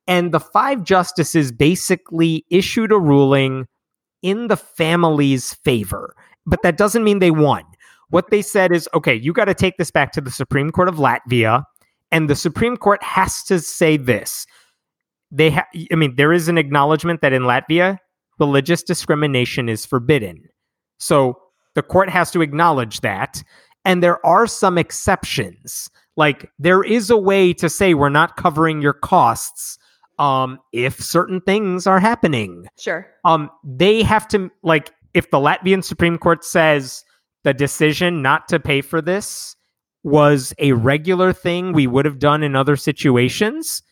And the five justices basically issued a ruling in the family's favor. But that doesn't mean they won. What they said is, okay, you got to take this back to the Supreme Court of Latvia, and the Supreme Court has to say this. There is an acknowledgement that in Latvia, religious discrimination is forbidden. So the court has to acknowledge that. And there are some exceptions. Like, there is a way to say we're not covering your costs if certain things are happening. Sure. They have to, like, if the Latvian Supreme Court says the decision not to pay for this was a regular thing we would have done in other situations,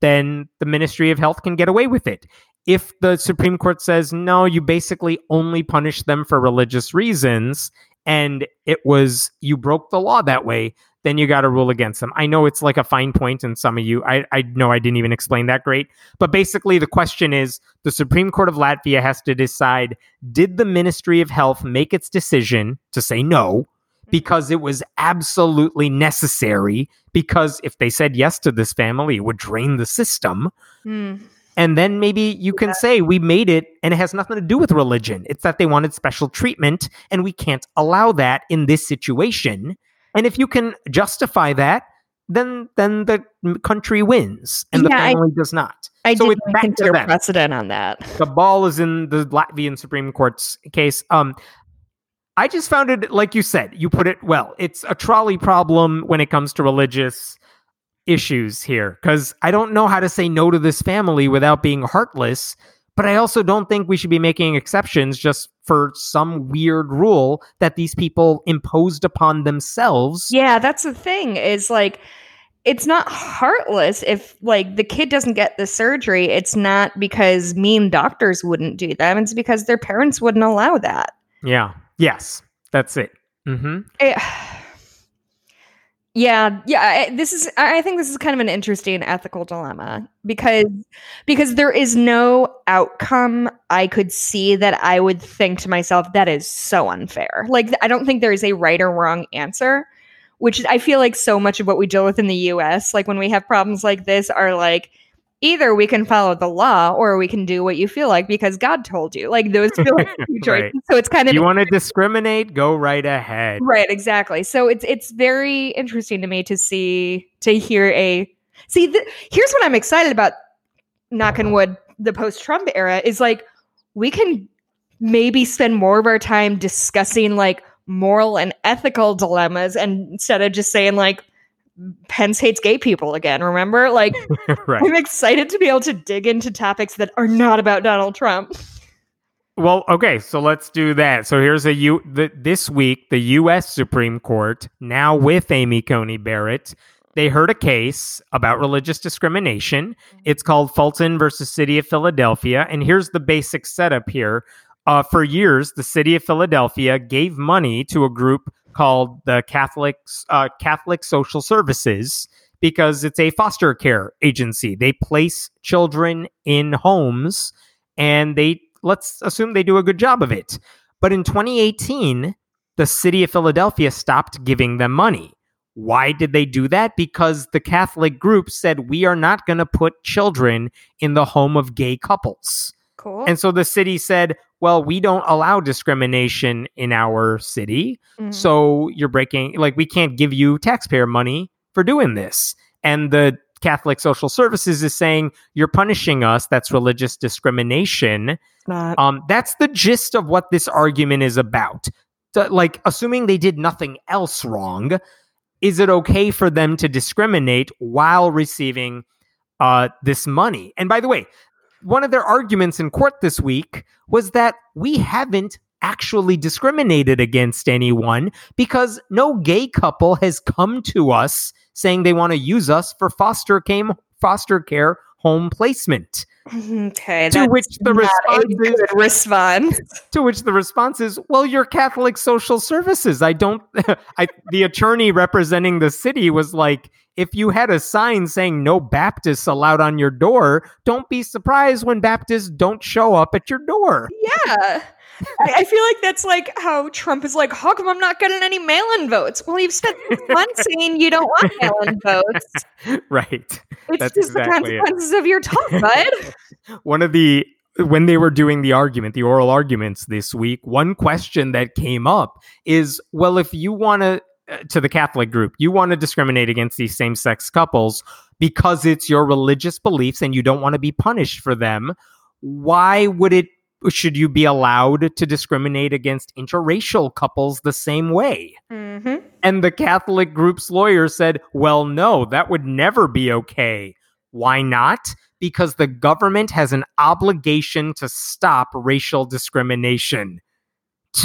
then the Ministry of Health can get away with it. If the Supreme Court says, no, you basically only punish them for religious reasons, and it was, you broke the law that way, then you got to rule against them. I know it's like a fine point, and some of you, I know I didn't even explain that great. But basically the question is, the Supreme Court of Latvia has to decide, did the Ministry of Health make its decision to say no because it was absolutely necessary? Because if they said yes to this family, it would drain the system. Mm. And then maybe you can say we made it and it has nothing to do with religion. It's that they wanted special treatment and we can't allow that in this situation. And if you can justify that, then the country wins and the family does not. So it's back to them. Precedent on that. The ball is in the Latvian Supreme Court's case. I just found it, like you said, you put it well. It's a trolley problem when it comes to religious issues here, because I don't know how to say no to this family without being heartless, but I also don't think we should be making exceptions just for some weird rule that these people imposed upon themselves. Yeah, that's the thing, is like, it's not heartless if like the kid doesn't get the surgery. It's not because mean doctors wouldn't do them. It's because their parents wouldn't allow that. Yeah. Yes, that's it. Mm-hmm. Yeah. I think this is kind of an interesting ethical dilemma because there is no outcome I could see that I would think to myself, that is so unfair. Like, I don't think there is a right or wrong answer, which I feel like so much of what we deal with in the US, like when we have problems like this, are like, either we can follow the law or we can do what you feel like because God told you. Like, those feel like two choices. Right. So it's kind of, you want to discriminate, go right ahead. Right, exactly. So it's very interesting to me to hear here's what I'm excited about, knock on wood, the post-Trump era, is like, we can maybe spend more of our time discussing like moral and ethical dilemmas, and instead of just saying like, Pence hates gay people again, remember? Like, right. I'm excited to be able to dig into topics that are not about Donald Trump. Well, okay, so let's do that. So here's this week, the U.S. Supreme Court, now with Amy Coney Barrett, they heard a case about religious discrimination. It's called Fulton versus City of Philadelphia. And here's the basic setup here. For years, the City of Philadelphia gave money to a group called the Catholic Social Services because it's a foster care agency. They place children in homes, and let's assume they do a good job of it. But in 2018, the City of Philadelphia stopped giving them money. Why did they do that? Because the Catholic group said, we are not going to put children in the home of gay couples. Cool. And so the city said, well, we don't allow discrimination in our city. Mm-hmm. So you're breaking, like, we can't give you taxpayer money for doing this. And the Catholic Social Services is saying, you're punishing us. That's religious discrimination. That's the gist of what this argument is about. So, like, assuming they did nothing else wrong, is it okay for them to discriminate while receiving this money? And by the way, one of their arguments in court this week was that we haven't actually discriminated against anyone because no gay couple has come to us saying they want to use us for foster care home placement. Okay, to which the response is, well, you're Catholic Social Services. The attorney representing the city was like, if you had a sign saying no Baptists allowed on your door, don't be surprised when Baptists don't show up at your door. Yeah. Yeah. I feel like that's like how Trump is like, how come I'm not getting any mail-in votes? Well, you've spent months saying you don't want mail-in votes. Right. It's that's just exactly the consequences of your talk, bud. When they were doing the oral arguments this week, one question that came up is, well, if you want to the Catholic group, you want to discriminate against these same-sex couples because it's your religious beliefs and you don't want to be punished for them, should you be allowed to discriminate against interracial couples the same way? Mm-hmm. And the Catholic group's lawyer said, well, no, that would never be okay. Why not? Because the government has an obligation to stop racial discrimination.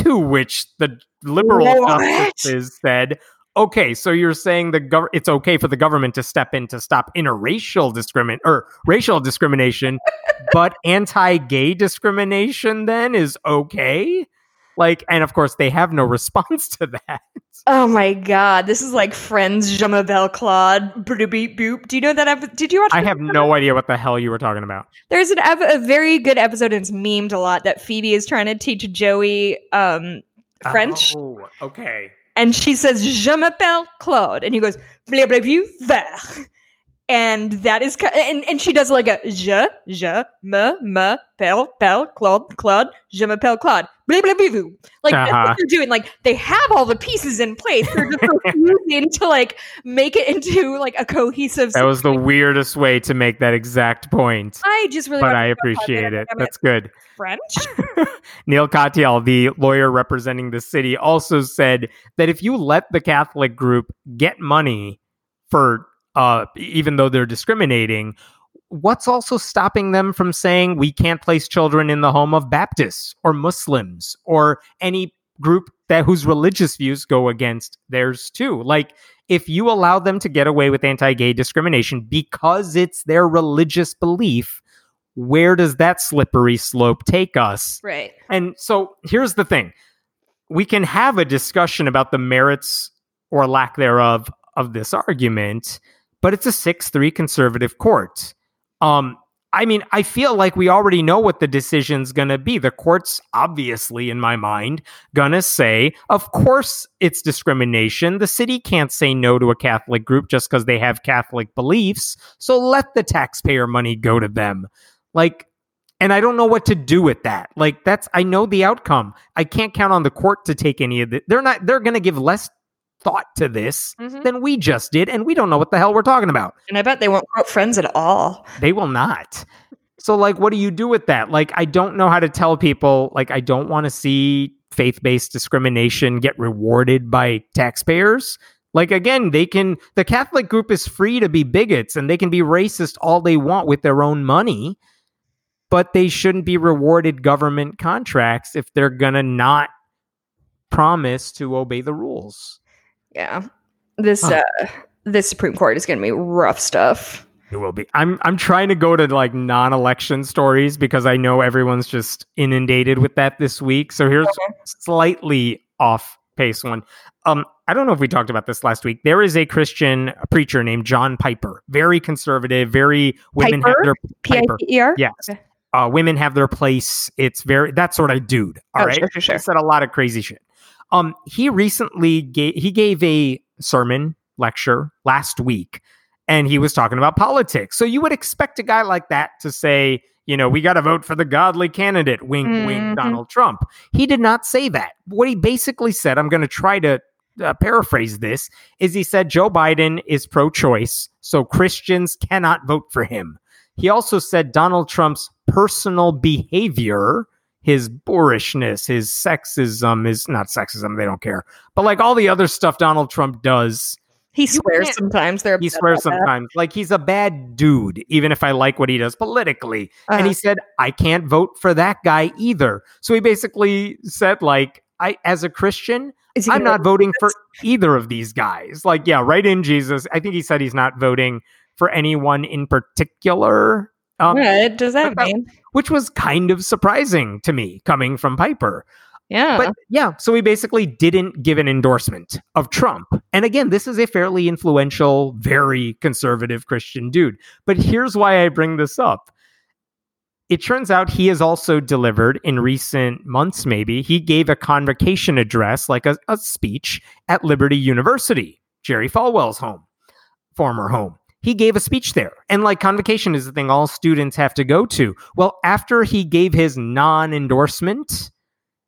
To which the liberal justices said, okay, so you're saying it's okay for the government to step in to stop interracial racial discrimination, but anti-gay discrimination then is okay? Like, and of course, they have no response to that. Oh my God, this is like Friends, Je m'appelle Claude, boop boop. Do you know that episode? Did you watch? I have no idea what the hell you were talking about. There's a very good episode, and it's memed a lot, that Phoebe is trying to teach Joey French. Oh, okay. And she says, "Je m'appelle Claude," and he goes, "Blah blah blah." And that is, and she does like a je m'appelle Claude, je m'appelle Claude, blah blah blah. Like that's what they're doing. Like they have all the pieces in place. They're just refusing to like make it into like a cohesive. That was the weirdest way to make that exact point. I just really, but I appreciate it. That's good. French. Neil Katyal, the lawyer representing the city, also said that if you let the Catholic group get money for. Even though they're discriminating, what's also stopping them from saying we can't place children in the home of Baptists or Muslims or any group that whose religious views go against theirs too? Like, if you allow them to get away with anti-gay discrimination because it's their religious belief, where does that slippery slope take us? Right. And so here's the thing. We can have a discussion about the merits or lack thereof of this argument, but it's a 6-3 conservative court. I mean, I feel like we already know what the decision's going to be. The court's obviously, in my mind, going to say, of course it's discrimination. The city can't say no to a Catholic group just because they have Catholic beliefs. So let the taxpayer money go to them. Like, and I don't know what to do with that. Like, that's, I know the outcome. I can't count on the court to take any of it. They're going to give less thought to this than we just did, and we don't know what the hell we're talking about. And I bet they won't quote Friends at all. They will not. So, like, what do you do with that? Like, I don't know how to tell people, like, I don't want to see faith-based discrimination get rewarded by taxpayers. Like, again, the Catholic group is free to be bigots, and they can be racist all they want with their own money, but they shouldn't be rewarded government contracts if they're gonna not promise to obey the rules. Yeah, this Supreme Court is going to be rough stuff. It will be. I'm trying to go to like non-election stories because I know everyone's just inundated with that this week. So here's slightly off pace one. I don't know if we talked about this last week. There is a Christian preacher named John Piper, very conservative, very women Piper? Have their Piper. Yes. Okay. Women have their place. It's very that sort of dude. All right. Sure. He said a lot of crazy shit. He recently gave a sermon lecture last week, and he was talking about politics. So you would expect a guy like that to say, you know, we got to vote for the godly candidate, wink, wink, Donald Trump. He did not say that. What he basically said, I'm going to try to paraphrase this, is he said Joe Biden is pro-choice, so Christians cannot vote for him. He also said Donald Trump's personal behavior, his boorishness, his sexism is not sexism. They don't care. But like all the other stuff Donald Trump does. He swears sometimes. He swears sometimes. Like he's a bad dude, even if I like what he does politically. And he said, I can't vote for that guy either. So he basically said like, I, as a Christian, I'm not voting for either of these guys. Like, yeah, right in Jesus. I think he said he's not voting for anyone in particular. What does that mean? Which was kind of surprising to me coming from Piper. Yeah. But yeah, so he basically didn't give an endorsement of Trump. And again, this is a fairly influential, very conservative Christian dude. But here's why I bring this up. It turns out he has also delivered in recent months, maybe, he gave a convocation address, like a speech at Liberty University, Jerry Falwell's home, former home. He gave a speech there. And like convocation is the thing all students have to go to. Well, after he gave his non-endorsement,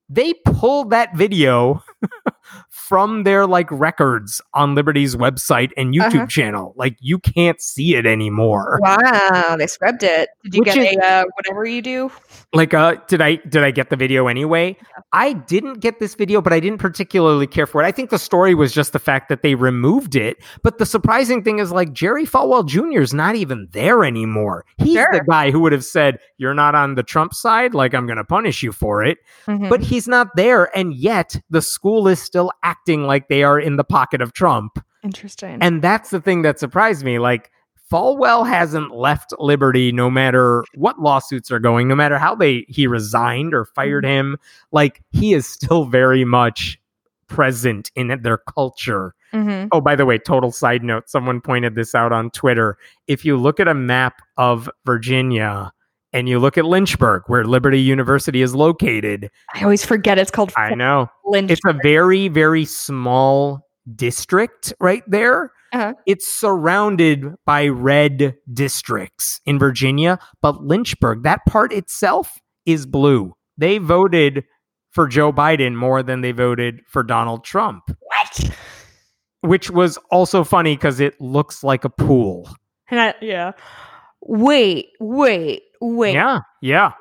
they pulled that video from their like records on Liberty's website and YouTube channel. Like you can't see it anymore. Wow, they scrubbed it. Did you whatever you do? Like did I get the video anyway? Yeah. I didn't get this video, but I didn't particularly care for it. I think the story was just the fact that they removed it. But the surprising thing is like Jerry Falwell Jr. is not even there anymore. He's the guy who would have said, "You're not on the Trump side, like I'm going to punish you for it." Mm-hmm. But he's not there, and yet the school is still acting like they are in the pocket of Trump. Interesting. And that's the thing that surprised me. Like Falwell hasn't left Liberty, no matter what lawsuits are going, no matter how he resigned or fired him. Like he is still very much present in their culture. Mm-hmm. Oh, by the way, total side note. Someone pointed this out on Twitter. If you look at a map of Virginia, and you look at Lynchburg, where Liberty University is located. I always forget it's called Lynchburg. I know. It's a very, very small district right there. Uh-huh. It's surrounded by red districts in Virginia. But Lynchburg, that part itself is blue. They voted for Joe Biden more than they voted for Donald Trump. What? Which was also funny because it looks like a pool. Yeah. Wait. Yeah.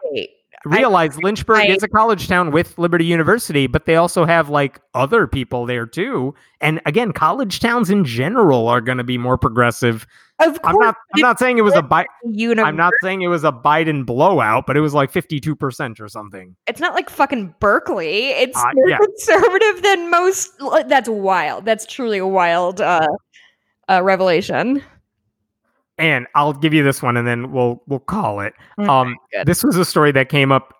Wait. Realize Lynchburg is a college town with Liberty University, but they also have like other people there too. And again, college towns in general are going to be more progressive. Of course, I'm not saying it was a Biden blowout, but it was like 52% or something. It's not like fucking Berkeley. It's more conservative than most. That's wild. That's truly a wild revelation. And I'll give you this one and then we'll call it. Okay, this was a story that came up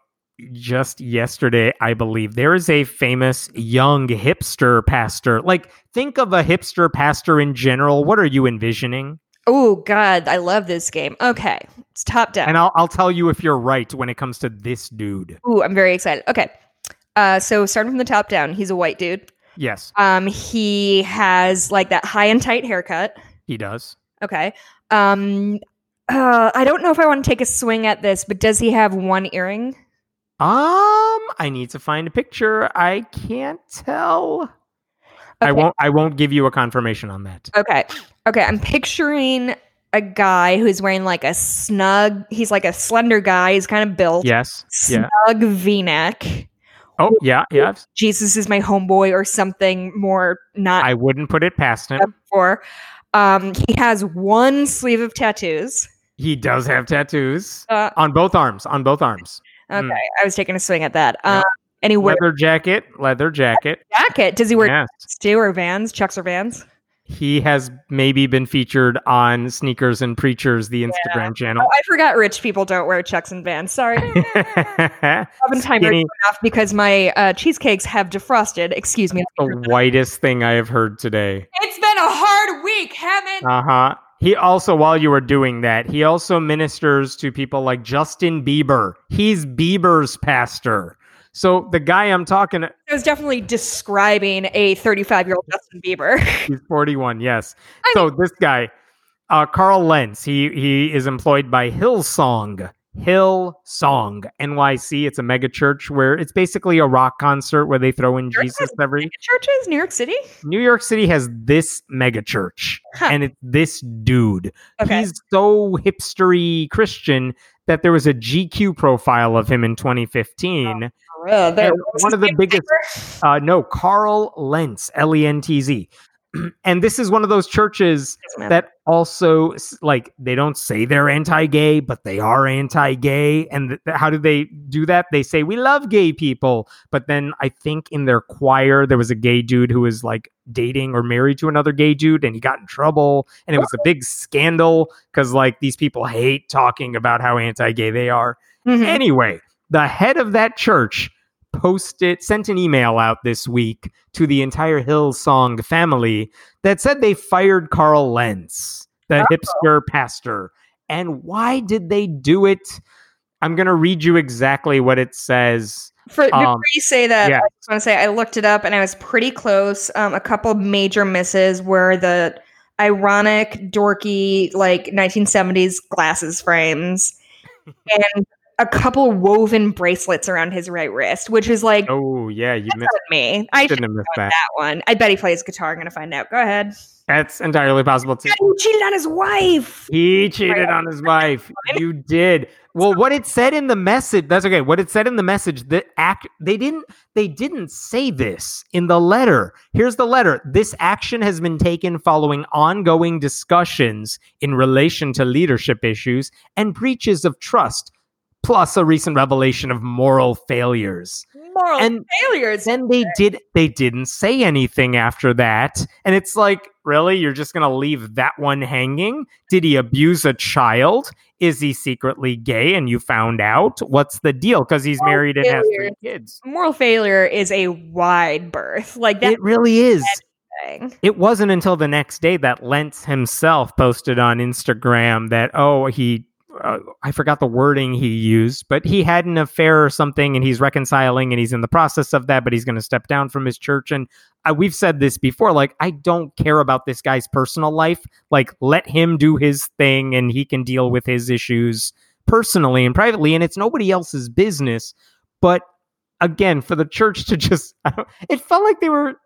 just yesterday, I believe. There is a famous young hipster pastor. Like, think of a hipster pastor in general. What are you envisioning? Oh, God, I love this game. Okay, it's top down. And I'll tell you if you're right when it comes to this dude. Ooh, I'm very excited. Okay, so starting from the top down, he's a white dude. Yes. He has, like, that high and tight haircut. He does. Okay. I don't know if I want to take a swing at this, but does he have one earring? I need to find a picture. I can't tell. Okay. I won't give you a confirmation on that. Okay. I'm picturing a guy who's wearing like a snug. He's like a slender guy. He's kind of built. Yes. Snug V-neck. Oh yeah. Jesus is my homeboy or something more. Not. I wouldn't put it past him. Before. He has one sleeve of tattoos. He does have tattoos on both arms. Okay, I was taking a swing at that. And he wears leather jacket. Does he wear Vans too, or Vans? Chucks or Vans? He has maybe been featured on Sneakers and Preachers, the Instagram channel. Oh, I forgot rich people don't wear Chucks and Vans. Sorry. I haven't timed it enough because my cheesecakes have defrosted. Excuse me. That's the whitest thing I have heard today. It's been a hard week, haven't it? Uh-huh. He also, while you were doing that, he also ministers to people like Justin Bieber. He's Bieber's pastor. So the guy I'm talking to... I was definitely describing a 35-year-old Justin Bieber. He's 41, yes. This guy, Carl Lentz, he is employed by Hillsong, NYC. It's a mega church where it's basically a rock concert where they throw in Jesus every... Churches? New York City? New York City has this mega church, and it's this dude. Okay. He's so hipstery Christian that there was a GQ profile of him in 2015. Oh, for real? One of the biggest... Carl Lentz, L-E-N-T-Z. And this is one of those churches that also, like, they don't say they're anti-gay, but they are anti-gay. And how do they do that? They say, we love gay people. But then I think in their choir, there was a gay dude who was, like, dating or married to another gay dude, and he got in trouble. And it was a big scandal because, like, these people hate talking about how anti-gay they are. Mm-hmm. Anyway, the head of that church sent an email out this week to the entire Hillsong family that said they fired Carl Lentz, the hipster pastor. And why did they do it? I'm going to read you exactly what it says. Before you say that, yeah. I just want to say I looked it up and I was pretty close. A couple major misses were the ironic, dorky, like 1970s glasses frames and a couple woven bracelets around his right wrist, which is like, oh yeah, you missed me. I shouldn't have missed that one. I bet he plays guitar. I'm going to find out. Go ahead. That's entirely possible too. He cheated on his wife. You did. Well, what it said in the message, that's okay. What it said in the message, they didn't say this in the letter. Here's the letter. This action has been taken following ongoing discussions in relation to leadership issues and breaches of trust, plus a recent revelation of moral failures. Then they didn't say anything after that. And it's like, really? You're just going to leave that one hanging? Did he abuse a child? Is he secretly gay and you found out? What's the deal? Because he's married and has 3 kids. Moral failure is a wide berth. Like that. It really is. It wasn't until the next day that Lentz himself posted on Instagram that, I forgot the wording he used, but he had an affair or something and he's reconciling and he's in the process of that, but he's going to step down from his church. And we've said this before, like, I don't care about this guy's personal life. Like, let him do his thing and he can deal with his issues personally and privately. And it's nobody else's business. But again, for the church to just, it felt like they were,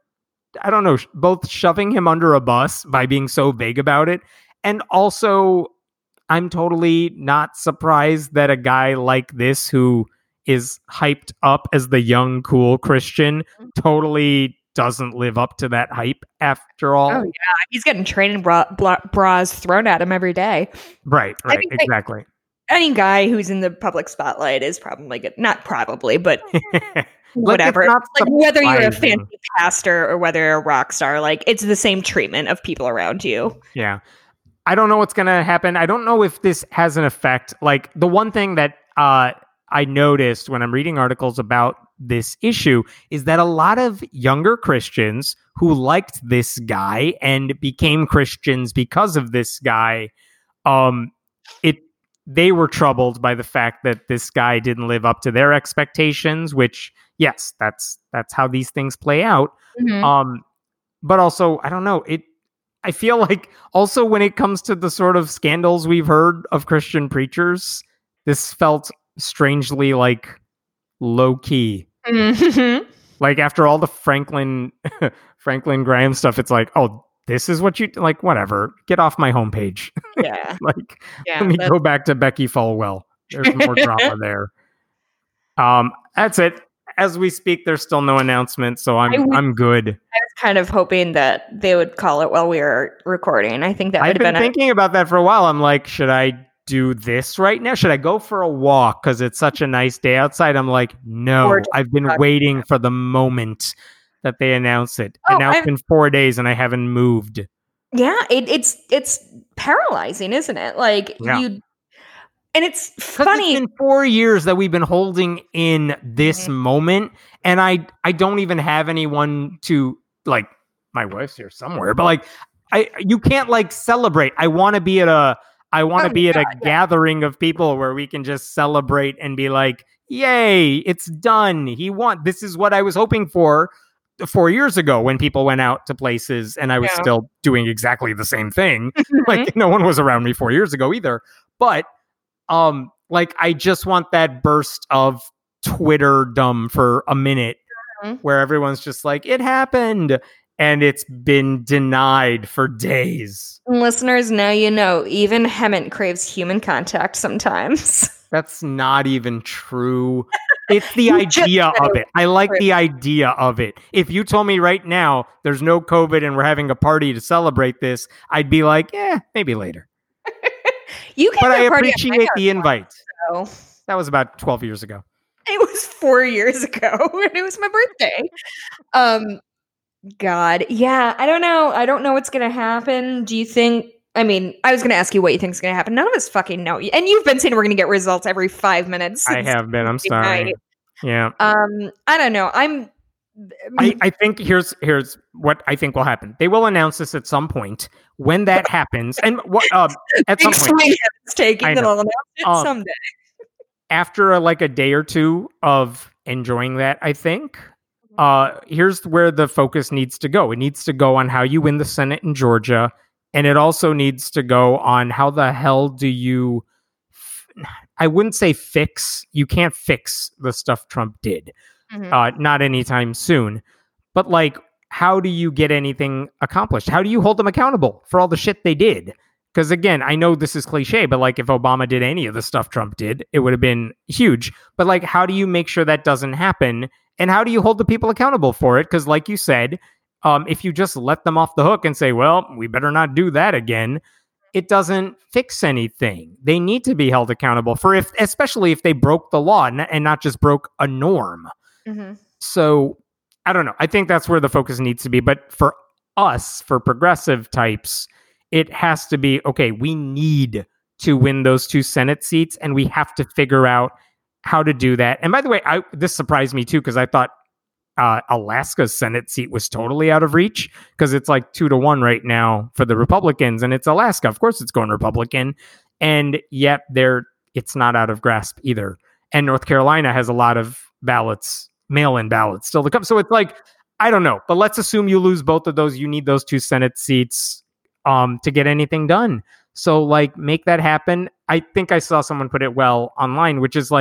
both shoving him under a bus by being so vague about it. And also, I'm totally not surprised that a guy like this who is hyped up as the young, cool Christian totally doesn't live up to that hype after all. Oh, yeah. He's getting training bras thrown at him every day. Right. Exactly. Any guy who's in the public spotlight is probably good. Not probably, but whatever. Like, whether you're a fancy pastor or whether you're a rock star, like, it's the same treatment of people around you. Yeah. I don't know what's going to happen. I don't know if this has an effect. Like, the one thing that I noticed when I'm reading articles about this issue is that a lot of younger Christians who liked this guy and became Christians because of this guy, they were troubled by the fact that this guy didn't live up to their expectations, which, yes, that's how these things play out. Mm-hmm. But also, I don't know, I feel like also when it comes to the sort of scandals we've heard of Christian preachers, this felt strangely like low key. Mm-hmm. Like after all the Franklin Graham stuff, it's like, oh, this is what you like, whatever. Get off my homepage. Yeah. Let me go back to Becky Falwell. There's more drama there. That's it. As we speak, there's still no announcement, so I'm good. I was kind of hoping that they would call it while we were recording. I think that would have been. I've been thinking about that for a while. I'm like, should I do this right now? Should I go for a walk because it's such a nice day outside? I'm like, no. I've been waiting for the moment that they announce it, and now it's been 4 days, and I haven't moved. Yeah, it's paralyzing, isn't it? Like you. And it's funny. It's been 4 years that we've been holding in this moment. And I don't even have anyone to, like, my wife's here somewhere, but like, you can't like celebrate. I want to be at a gathering of people where we can just celebrate and be like, yay, it's done. This is what I was hoping for 4 years ago when people went out to places and I was still doing exactly the same thing. Like no one was around me 4 years ago either. But like I just want that burst of Twitter-dom for a minute where everyone's just like, it happened and it's been denied for days. Listeners, now you know, even Hemant craves human contact sometimes. That's not even true. It's the idea of it. I like the idea of it. If you told me right now there's no COVID and we're having a party to celebrate this, I'd be like, yeah, maybe later. But I appreciate the invite. So. That was about 12 years ago. It was 4 years ago, and it was my birthday. God, yeah, I don't know. I don't know what's going to happen. Do you think? I mean, I was going to ask you what you think is going to happen. None of us fucking know. And you've been saying we're going to get results every 5 minutes. I have been. I'm sorry. Yeah. I don't know. I think here's what I think will happen. They will announce this at some point. When that happens, and at some point, taking it all someday. after a day or two of enjoying that, I think, here's where the focus needs to go. It needs to go on how you win the Senate in Georgia. And it also needs to go on how the hell do you, I wouldn't say fix, you can't fix the stuff Trump did, not anytime soon, but how do you get anything accomplished? How do you hold them accountable for all the shit they did? Because again, I know this is cliche, but if Obama did any of the stuff Trump did, it would have been huge. But how do you make sure that doesn't happen? And how do you hold the people accountable for it? Because like you said, if you just let them off the hook and say, well, we better not do that again, it doesn't fix anything. They need to be held accountable for especially if they broke the law and not just broke a norm. Mm-hmm. So I don't know. I think that's where the focus needs to be. But for us, for progressive types, it has to be, okay, we need to win those 2 Senate seats and we have to figure out how to do that. And by the way, this surprised me too, because I thought Alaska's Senate seat was totally out of reach, because it's 2-1 right now for the Republicans, and it's Alaska. Of course it's going Republican, and yet it's not out of grasp either. And North Carolina has a lot of ballots, mail-in ballots still to come. So it's I don't know, but let's assume you lose both of those. You need those 2 Senate seats to get anything done. So make that happen. I think I saw someone put it well online, which is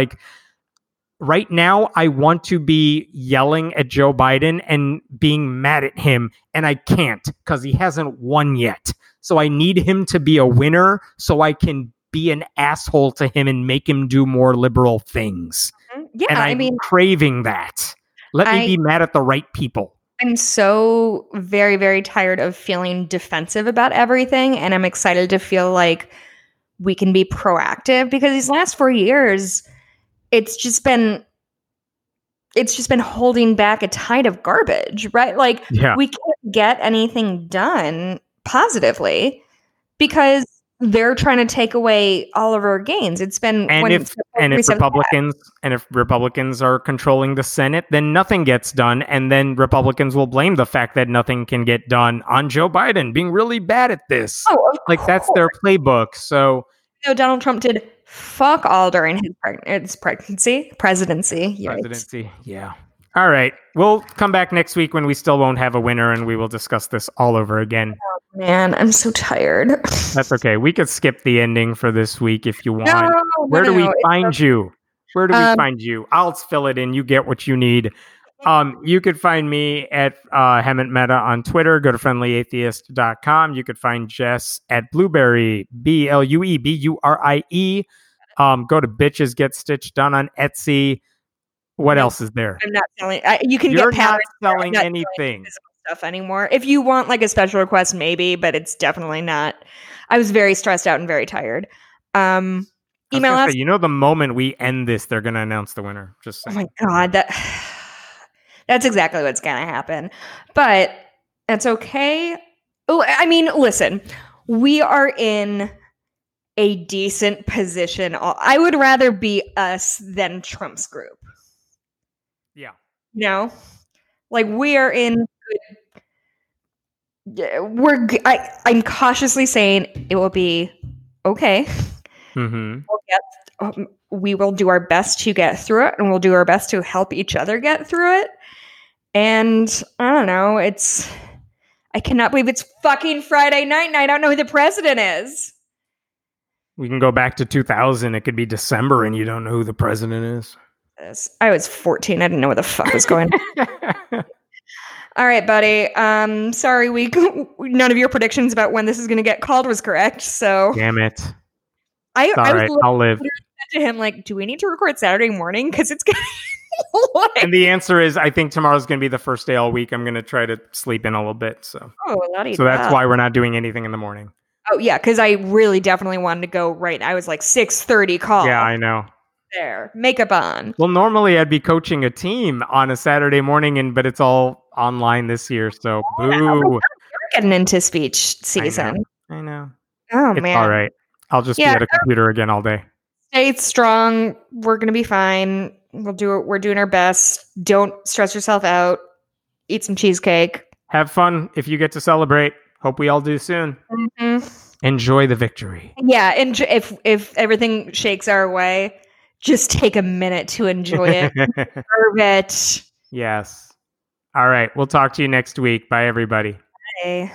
right now, I want to be yelling at Joe Biden and being mad at him, and I can't because he hasn't won yet. So I need him to be a winner so I can be an asshole to him and make him do more liberal things. Mm-hmm. Yeah, and I'm craving that. Let me be mad at the right people. I'm so very, very tired of feeling defensive about everything, and I'm excited to feel we can be proactive, because these last 4 years... It's just been holding back a tide of garbage, right? We can't get anything done positively because they're trying to take away all of our gains. It's been if Republicans are controlling the Senate, then nothing gets done, and then Republicans will blame the fact that nothing can get done on Joe Biden being really bad at this. Oh, that's their playbook. So Donald Trump did fuck all during his presidency. Yikes. Presidency, yeah. All right. We'll come back next week when we still won't have a winner, and we will discuss this all over again. Oh, man, I'm so tired. That's okay. We could skip the ending for this week if you want. Where do we find you? I'll fill it in. You get what you need. You could find me at Hemant Mehta on Twitter. Go to friendlyatheist.com. You could find Jess at Blueberry, BLUEBURIE. Go to Bitches Get Stitched Done on Etsy. What else is there? I'm not selling. You're get patterns. You're not selling anything stuff anymore. If you want a special request, maybe, but it's definitely not. I was very stressed out and very tired. Email us. The moment we end this, they're going to announce the winner. Just saying. Oh my God, That's exactly what's going to happen. But that's okay. Oh, listen, we are in a decent position. I would rather be us than Trump's group. Yeah. No? We are in... I'm cautiously saying it will be okay. Mm-hmm. We will do our best to get through it, and we'll do our best to help each other get through it. And I don't know, I cannot believe it's fucking Friday night and I don't know who the president is. We can go back to 2000. It could be December and you don't know who the president is. I was 14. I didn't know what the fuck was going on. All right, buddy. Sorry, none of your predictions about when this is going to get called was correct. So damn it. I'll live. To him, do we need to record Saturday morning? Because it's gonna and the answer is, I think tomorrow's gonna be the first day all week I'm gonna try to sleep in a little bit. So that's why we're not doing anything in the morning. Oh yeah, because I really definitely wanted to go right. I was 6:30 call. Yeah, I know. There, makeup on. Well, normally I'd be coaching a team on a Saturday morning, but it's all online this year. So boo. We're getting into speech season. I know. Oh it's man, all right. I'll just be at a computer again all day. Stay strong. We're going to be fine. We'll do it. We're doing our best. Don't stress yourself out. Eat some cheesecake. Have fun if you get to celebrate. Hope we all do soon. Mm-hmm. Enjoy the victory. Yeah. And if everything shakes our way, just take a minute to enjoy it. Serve it. Yes. All right. We'll talk to you next week. Bye, everybody. Bye.